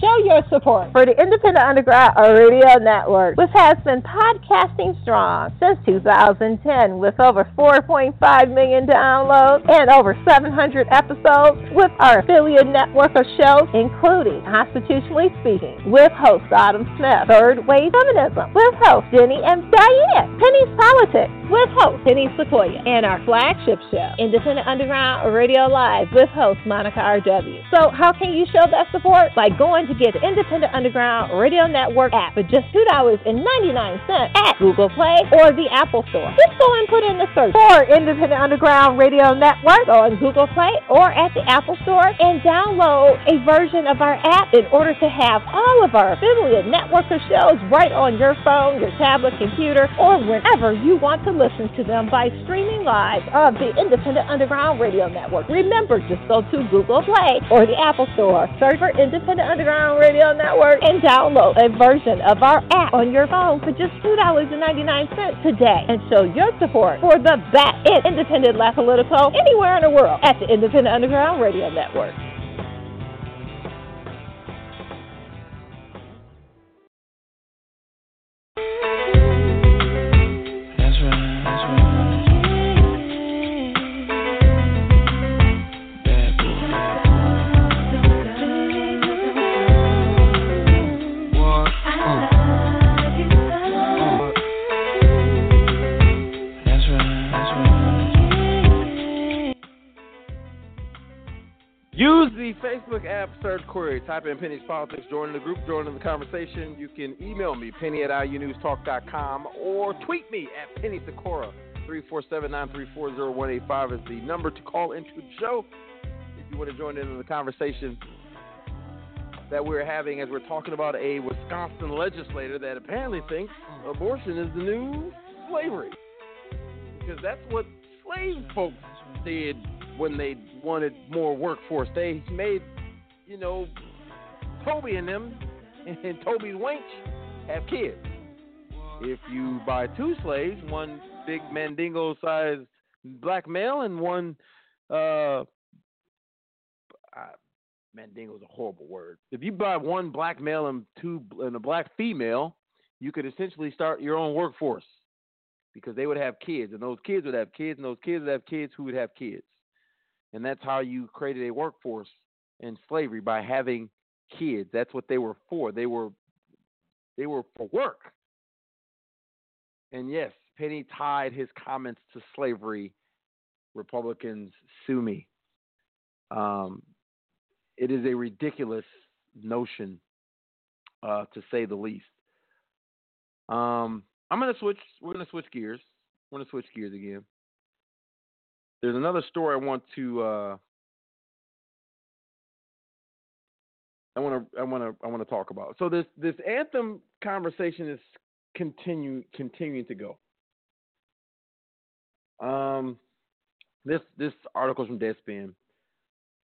Show your support for the Independent Underground Radio Network, which has been podcasting strong since 2010 with over 4.5 million downloads and over 700 episodes with our affiliate network of shows, including Constitutionally Speaking with host Adam Smith, Third Wave Feminism with host Jenny M. Diane, Penny's Politics with host Penny Sikora, and our flagship show, Independent Underground Radio Live with host Monica R.W. So how can you show that support? By going and to get the Independent Underground Radio Network app for just $2.99 at Google Play or the Apple Store. Just go and put in the search for Independent Underground Radio Network on Google Play or at the Apple Store and download a version of our app in order to have all of our family of networker shows right on your phone, your tablet, computer, or whenever you want to listen to them by streaming live of the Independent Underground Radio Network. Remember, just go to Google Play or the Apple Store, search for Independent Underground Radio Network, and download a version of our app on your phone for just $2.99 today and show your support for the best in independent left political anywhere in the world at the Independent Underground Radio Network. Use the Facebook app search query. Type in Penny's Politics. Join the group. Join in the conversation. You can email me, Penny at IUNewsTalk.com, or tweet me at Penny Sikora. 347-934-0185 is the number to call into the show if you want to join in the conversation that we're having as we're talking about a Wisconsin legislator that apparently thinks abortion is the new slavery, because that's what slave folks did when they wanted more workforce. They made, you know, Toby and them and Toby Winch have kids. If you buy two slaves, one big mandingo-sized black male and one mandingo is a horrible word. If you buy one black male and a black female, you could essentially start your own workforce, because they would have kids, and those kids would have kids, and those kids would have kids who would have kids. And that's how you created a workforce in slavery, by having kids. That's what they were for. They were for work. And yes, Penny tied his comments to slavery. Republicans, sue me. It is a ridiculous notion, to say the least. We're gonna switch gears again. There's another story I want to talk about. So this anthem conversation is continuing to go. This article from Deadspin.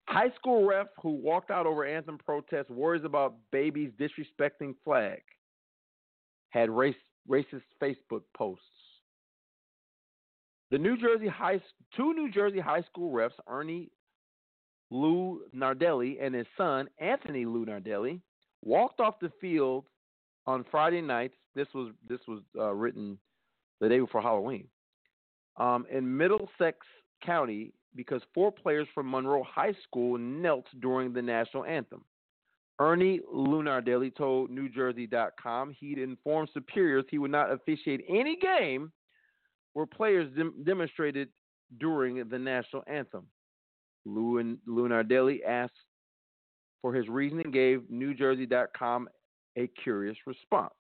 High school ref who walked out over anthem protest worries about babies disrespecting flag. Had racist Facebook posts. The New Jersey high school refs, Ernie Lou Nardelli and his son, Anthony Lou Nardelli, walked off the field on Friday night. This was written the day before Halloween, in Middlesex County, because four players from Monroe High School knelt during the national anthem. Ernie Lou Nardelli told NewJersey.com he'd informed superiors he would not officiate any game where players demonstrated during the national anthem. Lou Nardelli asked for his reasoning, gave NewJersey.com a curious response.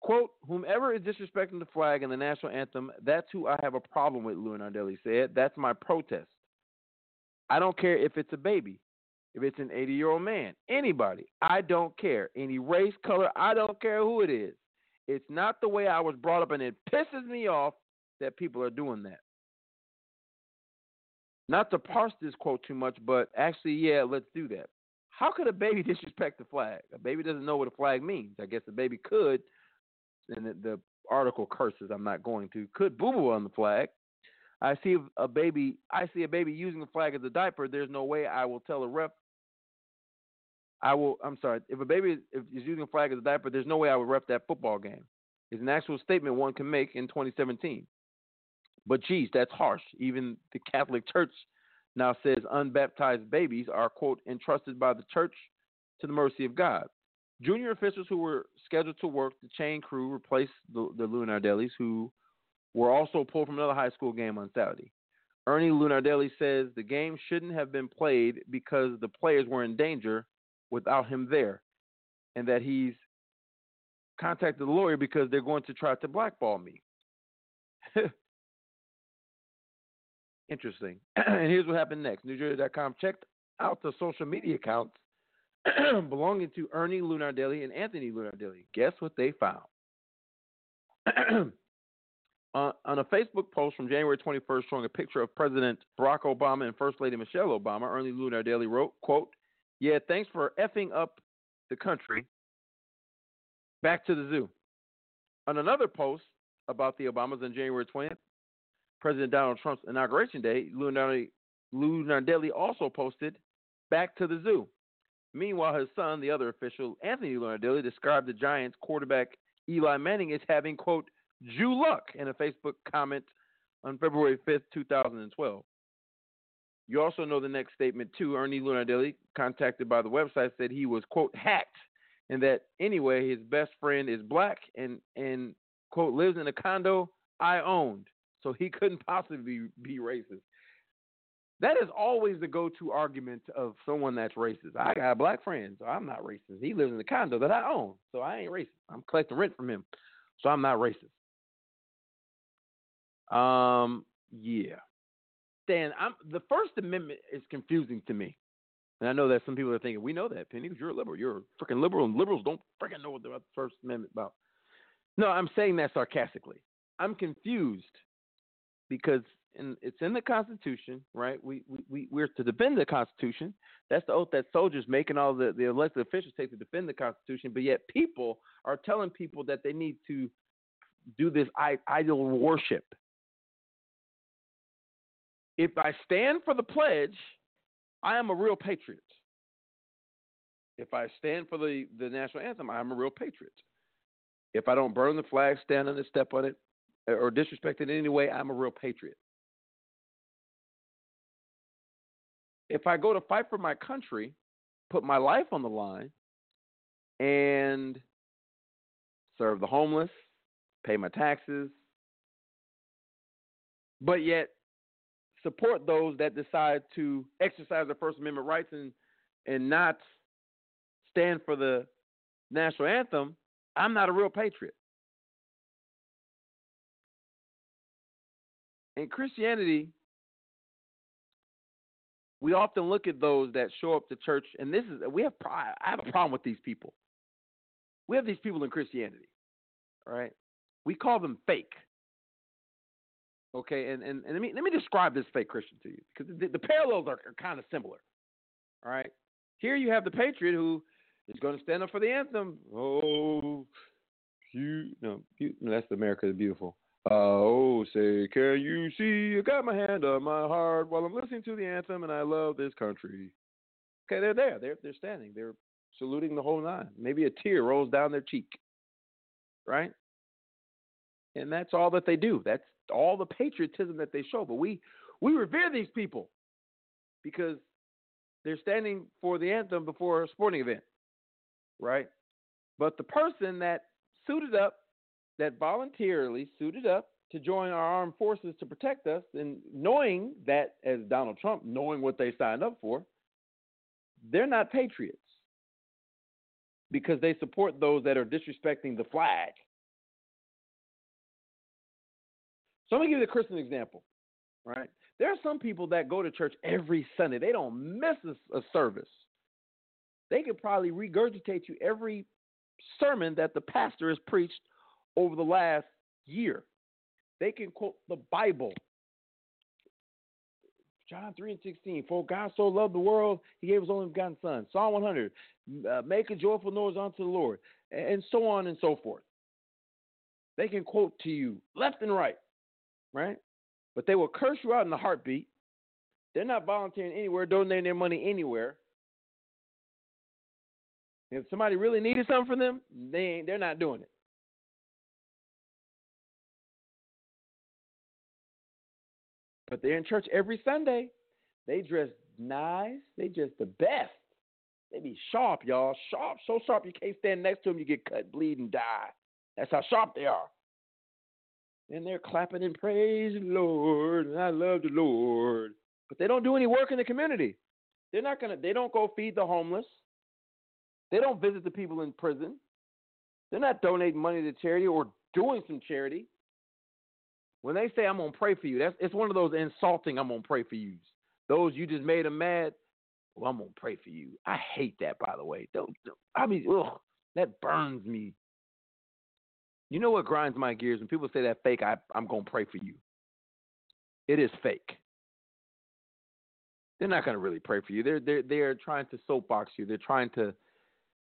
Quote, "Whomever is disrespecting the flag and the national anthem, that's who I have a problem with," Lou Nardelli said. "That's my protest. I don't care if it's a baby, if it's an 80-year-old man, anybody. I don't care. Any race, color, I don't care who it is. It's not the way I was brought up, and it pisses me off that people are doing that." Not to parse this quote too much, but actually, yeah, let's do that. How could a baby disrespect the flag? A baby doesn't know what a flag means. I guess the baby could, and the article curses, I'm not going to, could boo-boo on the flag. I see a baby using the flag as a diaper. There's no way I will tell a ref. If a baby is using a flag as a diaper, there's no way I would ref that football game. It's an actual statement one can make in 2017. But geez, that's harsh. Even the Catholic Church now says unbaptized babies are, quote, entrusted by the church to the mercy of God. Junior officials who were scheduled to work the chain crew replaced the Lou Nardellis, who were also pulled from another high school game on Saturday. Ernie Lou Nardelli says the game shouldn't have been played because the players were in danger without him there, and that he's contacted the lawyer because they're going to try to blackball me. Interesting. And here's what happened next. NewJersey.com checked out the social media accounts belonging to Ernie Lunardelli and Anthony Lunardelli. Guess what they found? On a Facebook post from January 21st showing a picture of President Barack Obama and First Lady Michelle Obama, Ernie Lunardelli wrote, quote, "Yeah, thanks for effing up the country. Back to the zoo." On another post about the Obamas on January 20th, President Donald Trump's inauguration day, Lunardelli also posted, "Back to the zoo." Meanwhile, his son, the other official, Anthony Lunardelli, described the Giants quarterback Eli Manning as having, quote, "Jew luck" in a Facebook comment on February 5th, 2012. You also know the next statement, too. Ernie Lunardelli, contacted by the website, said he was, quote, "hacked," and that, anyway, his best friend is black and quote, "lives in a condo I owned," so he couldn't possibly be racist. That is always the go-to argument of someone that's racist. I got a black friend, so I'm not racist. He lives in a condo that I own, so I ain't racist. I'm collecting rent from him, so I'm not racist. Yeah. Dan, the First Amendment is confusing to me. And I know that some people are thinking, we know that, Penny, because you're a liberal. You're a freaking liberal, and liberals don't freaking know what the First Amendment is about. No, I'm saying that sarcastically. I'm confused because it's in the Constitution, right? We're to defend the Constitution. That's the oath that soldiers make and all the elected officials take to defend the Constitution, but yet people are telling people that they need to do this idol worship. If I stand for the pledge, I am a real patriot. If I stand for the national anthem, I am a real patriot. If I don't burn the flag, stand on it, step on it, or disrespect it in any way, I'm a real patriot. If I go to fight for my country, put my life on the line, and serve the homeless, pay my taxes, but yet support those that decide to exercise their First Amendment rights and not stand for the national anthem, I'm not a real patriot. In Christianity, we often look at those that show up to church, and I have a problem with these people. We have these people in Christianity, all right? We call them fake. Okay, and let me describe this fake Christian to you, because the parallels are kind of similar. All right, here you have the patriot who is going to stand up for the anthem. Oh, that's America the Beautiful. Oh, say, can you see? I got my hand on my heart while I'm listening to the anthem, and I love this country. Okay, they're there. They're standing. They're saluting the whole nine. Maybe a tear rolls down their cheek. Right, and that's all that they do. That's all the patriotism that they show, but we revere these people because they're standing for the anthem before a sporting event, right? But the person that suited up, that voluntarily suited up to join our armed forces to protect us, and knowing that, as Donald Trump, knowing what they signed up for, they're not patriots because they support those that are disrespecting the flag. So I'm going to give you the Christian example, right? There are some people that go to church every Sunday. They don't miss a service. They could probably regurgitate you every sermon that the pastor has preached over the last year. They can quote the Bible. John 3:16, "For God so loved the world, he gave his only begotten son." Psalm 100, "Make a joyful noise unto the Lord," and so on and so forth. They can quote to you left and right. Right? But they will curse you out in a heartbeat. They're not volunteering anywhere, donating their money anywhere. If somebody really needed something from them, they're not doing it. But they're in church every Sunday. They dress nice. They dress the best. They be sharp, y'all. Sharp, so sharp you can't stand next to them. You get cut, bleed, and die. That's how sharp they are. And they're clapping and praise the Lord, and I love the Lord. But they don't do any work in the community. They don't go feed the homeless. They don't visit the people in prison. They're not donating money to charity or doing some charity. When they say, I'm going to pray for you, it's one of those insulting, I'm going to pray for yous. Those you just made them mad, well, I'm going to pray for you. I hate that, by the way. That burns me. You know what grinds my gears? When people say that fake, I'm going to pray for you. It is fake. They're not going to really pray for you. They're trying to soapbox you. They're trying to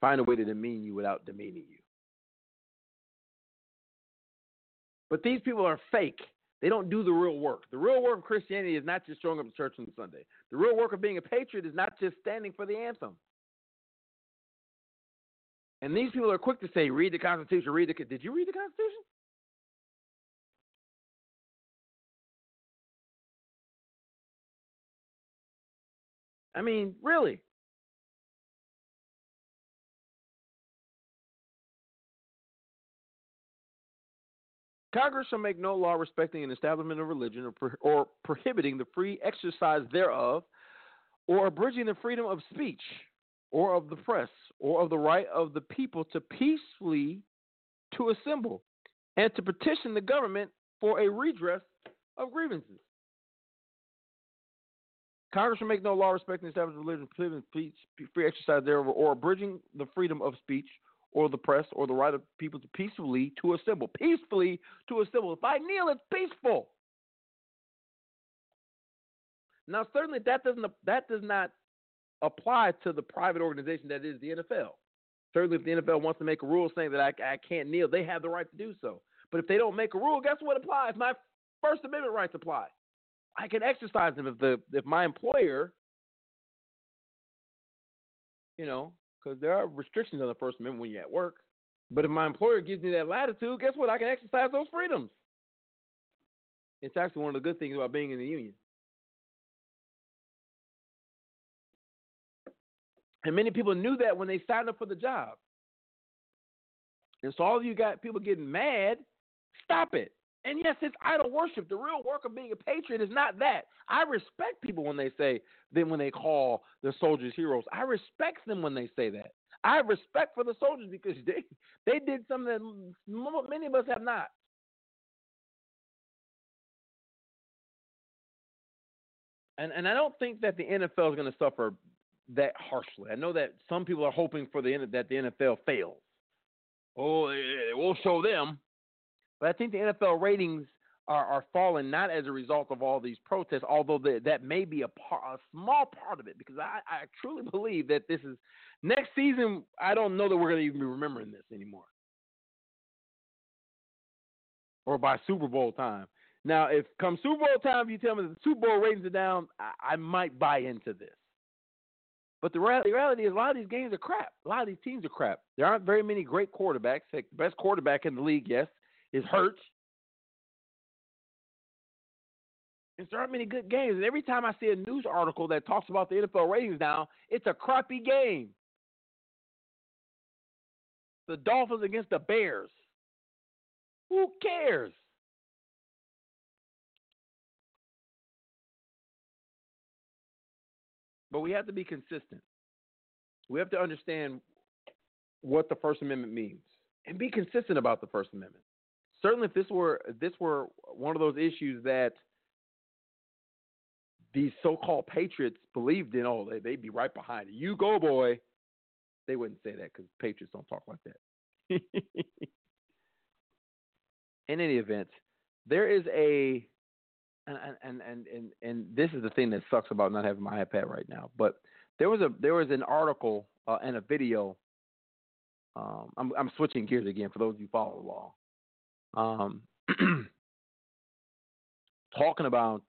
find a way to demean you without demeaning you. But these people are fake. They don't do the real work. The real work of Christianity is not just showing up to church on Sunday. The real work of being a patriot is not just standing for the anthem. And these people are quick to say, read the Constitution, Did you read the Constitution? I mean, really? Congress shall make no law respecting an establishment of religion or prohibiting the free exercise thereof or abridging the freedom of speech or of the press or of the right of the people to peacefully to assemble and to petition the government for a redress of grievances. Congress shall make no law respecting the establishment of religion, prohibiting speech, free exercise thereof or abridging the freedom of speech or the press, or the right of people to peacefully to assemble. Peacefully to assemble. If I kneel, it's peaceful. Now, certainly that does not apply to the private organization that is the NFL. Certainly, if the NFL wants to make a rule saying that I can't kneel, they have the right to do so. But if they don't make a rule, guess what applies? My First Amendment rights apply. I can exercise them if my employer, because there are restrictions on the First Amendment when you're at work. But if my employer gives me that latitude, guess what? I can exercise those freedoms. It's actually one of the good things about being in the union. And many people knew that when they signed up for the job. And so all of you got people getting mad, stop it. And yes, it's idol worship. The real work of being a patriot is not that. I respect people when they call the soldiers heroes. I respect them when they say that. I have respect for the soldiers because they did something that many of us have not. And I don't think that the NFL is going to suffer that harshly. I know that some people are hoping that the NFL fails. Oh, it won't show them. But I think the NFL ratings are falling not as a result of all these protests, although that may be a small part of it, because I truly believe that this is – next season, I don't know that we're going to even be remembering this anymore or by Super Bowl time. Now, if come Super Bowl time, if you tell me that the Super Bowl ratings are down, I might buy into this. But the reality is a lot of these games are crap. A lot of these teams are crap. There aren't very many great quarterbacks. Like the best quarterback in the league, yes, is hurt. And there aren't many good games. And every time I see a news article that talks about the NFL ratings now, it's a crappy game. The Dolphins against the Bears. Who cares? But we have to be consistent. We have to understand what the First Amendment means and be consistent about the First Amendment. Certainly, if this were one of those issues that these so-called patriots believed in, oh, they'd be right behind it. You go, boy. They wouldn't say that because patriots don't talk like that. In any event, there is and this is the thing that sucks about not having my iPad right now. But there was an article and a video. I'm switching gears again for those of you follow along. Talking about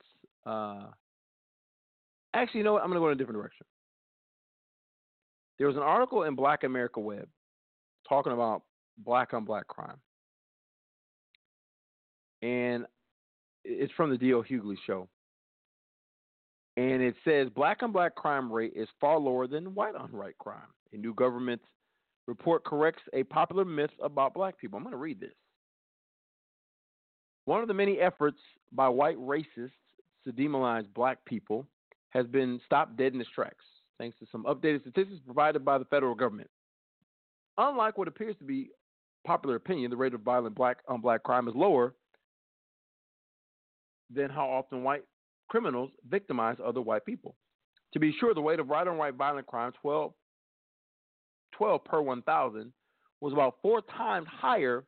actually, you know what? I'm going to go in a different direction. There was an article in Black America Web talking about black on black crime. And it's from the D.O. Hughley show. And it says black on black crime rate is far lower than white on white crime. A new government report corrects a popular myth about black people. I'm going to read this. One of the many efforts by white racists to demonize black people has been stopped dead in its tracks, thanks to some updated statistics provided by the federal government. Unlike what appears to be popular opinion, the rate of violent black on black crime is lower than how often white criminals victimize other white people. To be sure, the rate of right on white violent crime, 12 per 1,000, was about 4 times higher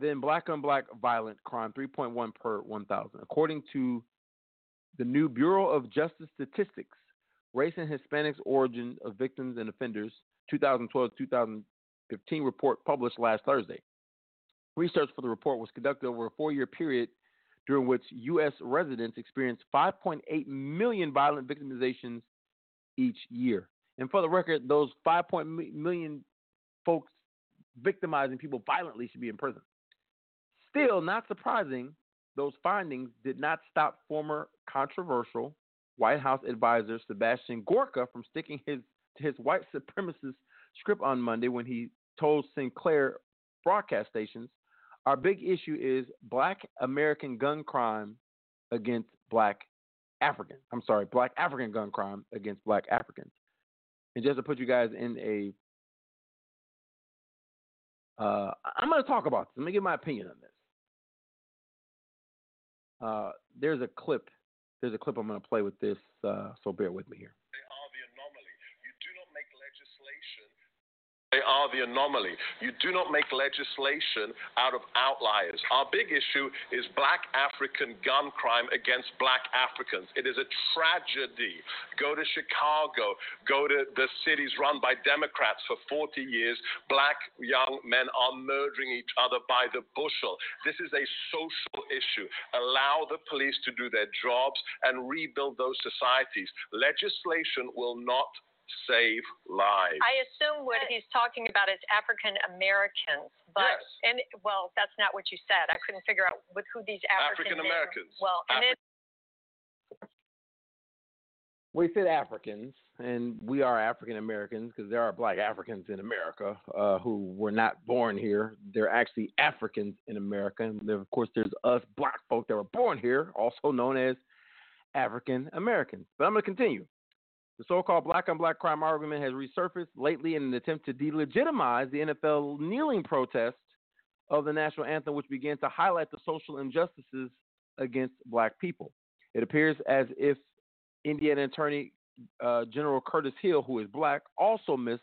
than black on black violent crime, 3.1 per 1,000. According to the new Bureau of Justice Statistics, Race and Hispanics Origin of Victims and Offenders, 2012-2015 report published last Thursday. Research for the report was conducted over a 4-year period during which U.S. residents experienced 5.8 million violent victimizations each year. And for the record, those 5.8 million folks victimizing people violently should be in prison. Still, not surprising, those findings did not stop former controversial White House advisor Sebastian Gorka from sticking to his white supremacist script on Monday when he told Sinclair broadcast stations, "Our big issue is black American gun crime against black Africans." I'm sorry, black African gun crime against black Africans. And just to put you guys in a, I'm going to talk about this. Let me give my opinion on this. There's a clip I'm going to play with this, so bear with me here. They are the anomaly. You do not make legislation. They are the anomaly. You do not make legislation out of outliers. Our big issue is black African gun crime against black Africans. It is a tragedy. Go to Chicago. Go to the cities run by Democrats for 40 years. Black young men are murdering each other by the bushel. This is a social issue. Allow the police to do their jobs and rebuild those societies. Legislation will not save lives. I assume what he's talking about is African Americans, but yes. And well, that's not what you said. I couldn't figure out who these African Americans. Well, we said Africans, and we are African Americans because there are black Africans in America who were not born here. They're actually Africans in America, and there, of course, there's us black folk that were born here, also known as African Americans. But I'm going to continue. The so-called black-on-black crime argument has resurfaced lately in an attempt to delegitimize the NFL kneeling protest of the national anthem, which began to highlight the social injustices against black people. It appears as if Indiana Attorney General Curtis Hill, who is black, also missed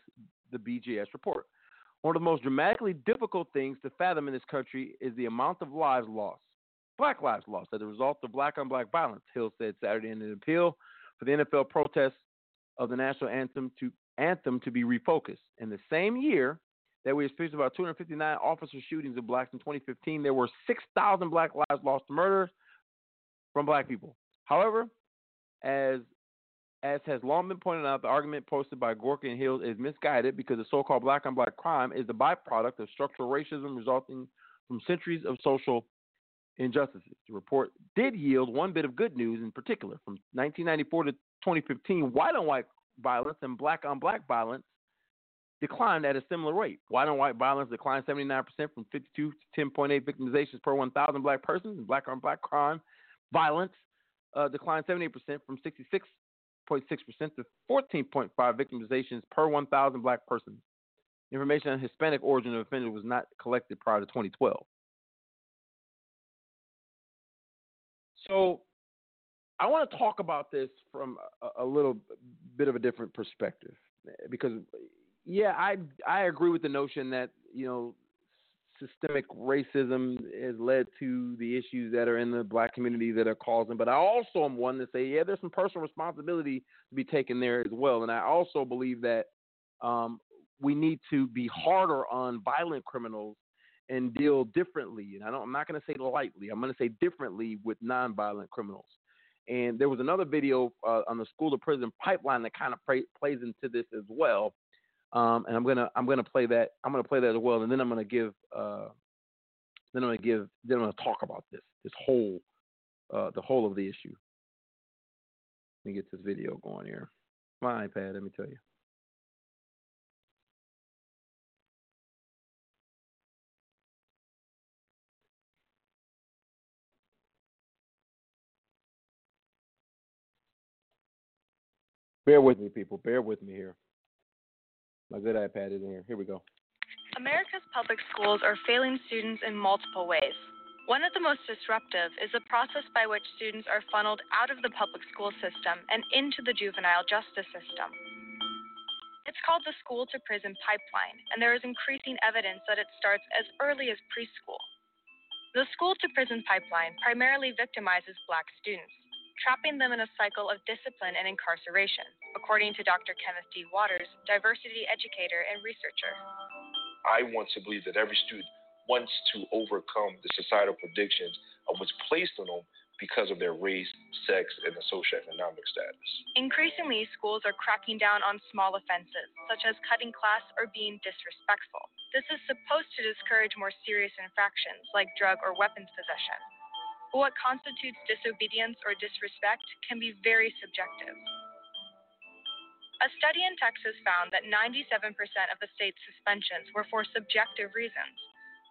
the BJS report. One of the most dramatically difficult things to fathom in this country is the amount of lives lost, black lives lost, as a result of black-on-black violence, Hill said Saturday in an appeal for the NFL protest of the national anthem to be refocused. In the same year that we experienced about 259 officer shootings of blacks in 2015, there were 6,000 black lives lost to murders from black people. However, as has long been pointed out, the argument posted by Gorka and Hill is misguided because the so-called black-on-black crime is the byproduct of structural racism resulting from centuries of social injustices. The report did yield one bit of good news in particular. From 1994 to 2015, white-on-white violence and black-on-black violence declined at a similar rate. White-on-white violence declined 79% from 52 to 10.8 victimizations per 1,000 black persons, and black-on-black crime violence declined 78% from 66.6% to 14.5 victimizations per 1,000 black persons. Information on Hispanic origin of offenders was not collected prior to 2012. So I want to talk about this from a little bit of a different perspective because, yeah, I agree with the notion that, you know, systemic racism has led to the issues that are in the black community that are causing. But I also am one to say, yeah, there's some personal responsibility to be taken there as well. And I also believe that we need to be harder on violent criminals and deal differently. And I'm not going to say lightly. I'm going to say differently with nonviolent criminals. And there was another video on the school to prison pipeline that kind of plays into this as well. And I'm gonna play that. I'm gonna play that as well. And then I'm gonna talk about this whole the whole of the issue. Let me get this video going here. My iPad. Let me tell you. Bear with me, people. Bear with me here. My good iPad is in here. Here we go. America's public schools are failing students in multiple ways. One of the most disruptive is the process by which students are funneled out of the public school system and into the juvenile justice system. It's called the school-to-prison pipeline, and there is increasing evidence that it starts as early as preschool. The school-to-prison pipeline primarily victimizes Black students, trapping them in a cycle of discipline and incarceration, according to Dr. Kenneth D. Waters, diversity educator and researcher. I want to believe that every student wants to overcome the societal predictions of what's placed on them because of their race, sex, and the socioeconomic status. Increasingly, schools are cracking down on small offenses, such as cutting class or being disrespectful. This is supposed to discourage more serious infractions like drug or weapons possession. But what constitutes disobedience or disrespect can be very subjective. A study in Texas found that 97% of the state's suspensions were for subjective reasons,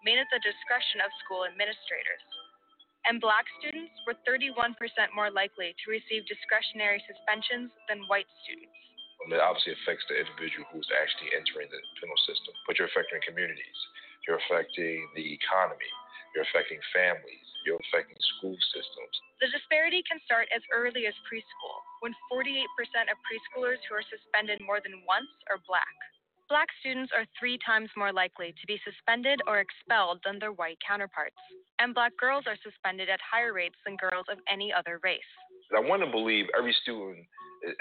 made at the discretion of school administrators. And Black students were 31% more likely to receive discretionary suspensions than white students. It obviously affects the individual who's actually entering the penal system, but you're affecting communities, you're affecting the economy, you're affecting families, you're affecting school systems. The disparity can start as early as preschool, when 48% of preschoolers who are suspended more than once are Black. Black students are 3 times more likely to be suspended or expelled than their white counterparts, and Black girls are suspended at higher rates than girls of any other race. I want to believe every student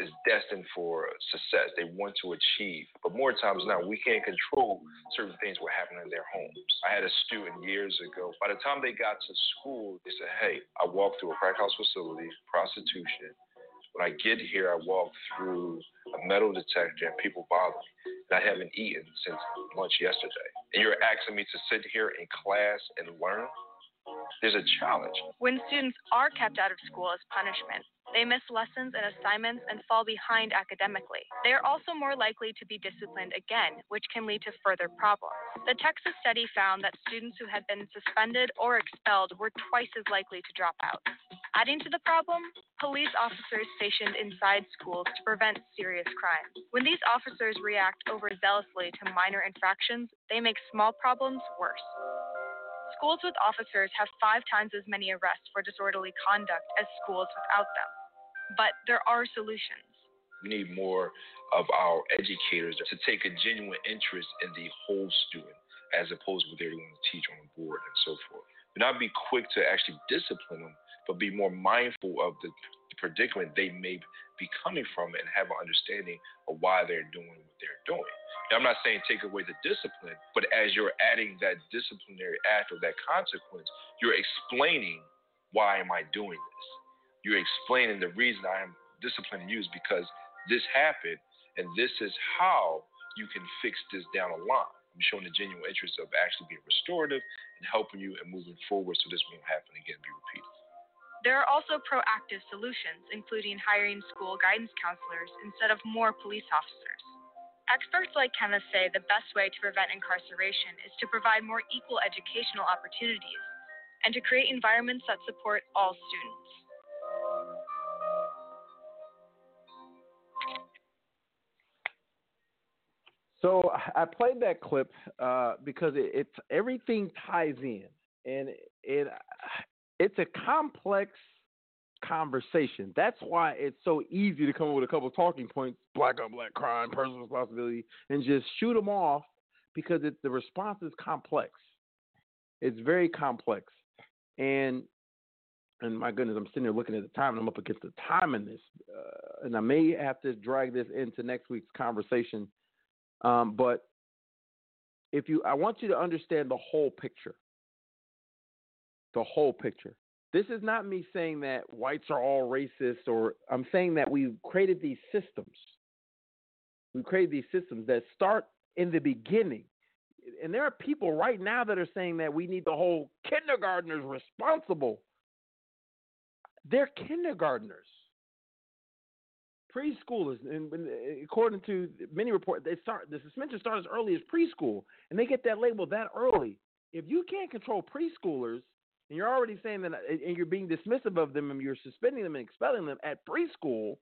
is destined for success. They want to achieve. But more times than not, we can't control certain things what happen in their homes. I had a student years ago. By the time they got to school, they said, hey, I walked through a crack house facility, prostitution. When I get here, I walk through a metal detector and people bother me. And I haven't eaten since lunch yesterday. And you're asking me to sit here in class and learn? There's a challenge. When students are kept out of school as punishment, they miss lessons and assignments and fall behind academically. They are also more likely to be disciplined again, which can lead to further problems. The Texas study found that students who had been suspended or expelled were twice as likely to drop out. Adding to the problem, police officers stationed inside schools to prevent serious crimes. When these officers react overzealously to minor infractions, they make small problems worse. Schools with officers have 5 times as many arrests for disorderly conduct as schools without them. But there are solutions. We need more of our educators to take a genuine interest in the whole student as opposed to what they're going to teach on the board and so forth. Do not be quick to actually discipline them, but be more mindful of the predicament they may be coming from and have an understanding of why they're doing what they're doing. Now, I'm not saying take away the discipline, but as you're adding that disciplinary act or that consequence, you're explaining why am I doing this? You're explaining the reason I am disciplining you is because this happened, and this is how you can fix this down the line. I'm showing the genuine interest of actually being restorative and helping you and moving forward so this won't happen again and be repeated. There are also proactive solutions, including hiring school guidance counselors instead of more police officers. Experts like Kenneth say the best way to prevent incarceration is to provide more equal educational opportunities and to create environments that support all students. So I played that clip because it's everything ties in, and it's a complex conversation. That's why it's so easy to come up with a couple of talking points, Black on Black crime, personal responsibility, and just shoot them off because the response is complex. It's very complex. And my goodness, I'm sitting here looking at the time, and I'm up against the time in this. And I may have to drag this into next week's conversation. But I want you to understand the whole picture. The whole picture. This is not me saying that whites are all racist, or I'm saying that we've created these systems. We've created these systems that start in the beginning. And there are people right now that are saying that we need the whole kindergartners responsible. They're kindergartners. Preschoolers, and according to many reports, the suspension starts as early as preschool, and they get that label that early. If you can't control preschoolers, and you're already saying that, and you're being dismissive of them, and you're suspending them and expelling them at preschool,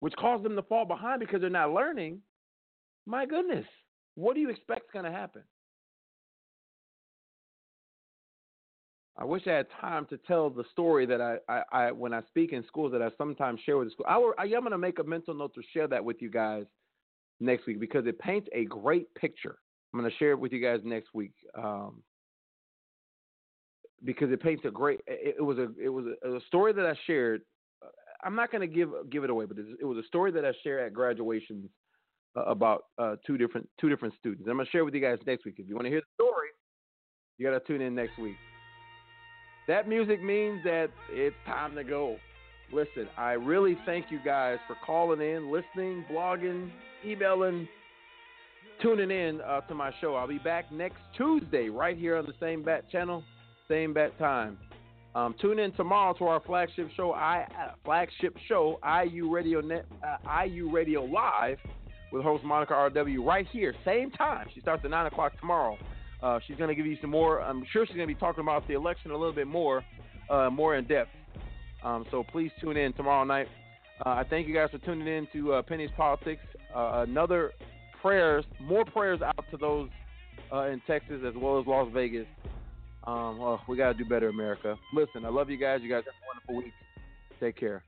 which caused them to fall behind because they're not learning, My goodness, what do you expect is going to happen? I wish I had time to tell the story that I when I speak in schools that I sometimes share with the school. I am going to make a mental note to share that with you guys next week because it paints a great picture. I'm going to share it with you guys next week because it paints a great. It was a story that I shared. I'm not going to give it away, but it was a story that I shared at graduations about two different students. I'm going to share it with you guys next week. If you want to hear the story, you got to tune in next week. That music means that it's time to go. Listen, I really thank you guys for calling in, listening, blogging, emailing, tuning in to my show. I'll be back next Tuesday right here on the same bat channel, same bat time. Tune in tomorrow to our flagship show, IU Radio Live, with host Monica R.W. right here, same time. She starts at 9 o'clock tomorrow. She's going to give you some more. I'm sure she's going to be talking about the election a little bit more in depth. So please tune in tomorrow night. I thank you guys for tuning in to Penny's Politics. More prayers out to those in Texas as well as Las Vegas. We got to do better, America. Listen, I love you guys. You guys have a wonderful week. Take care.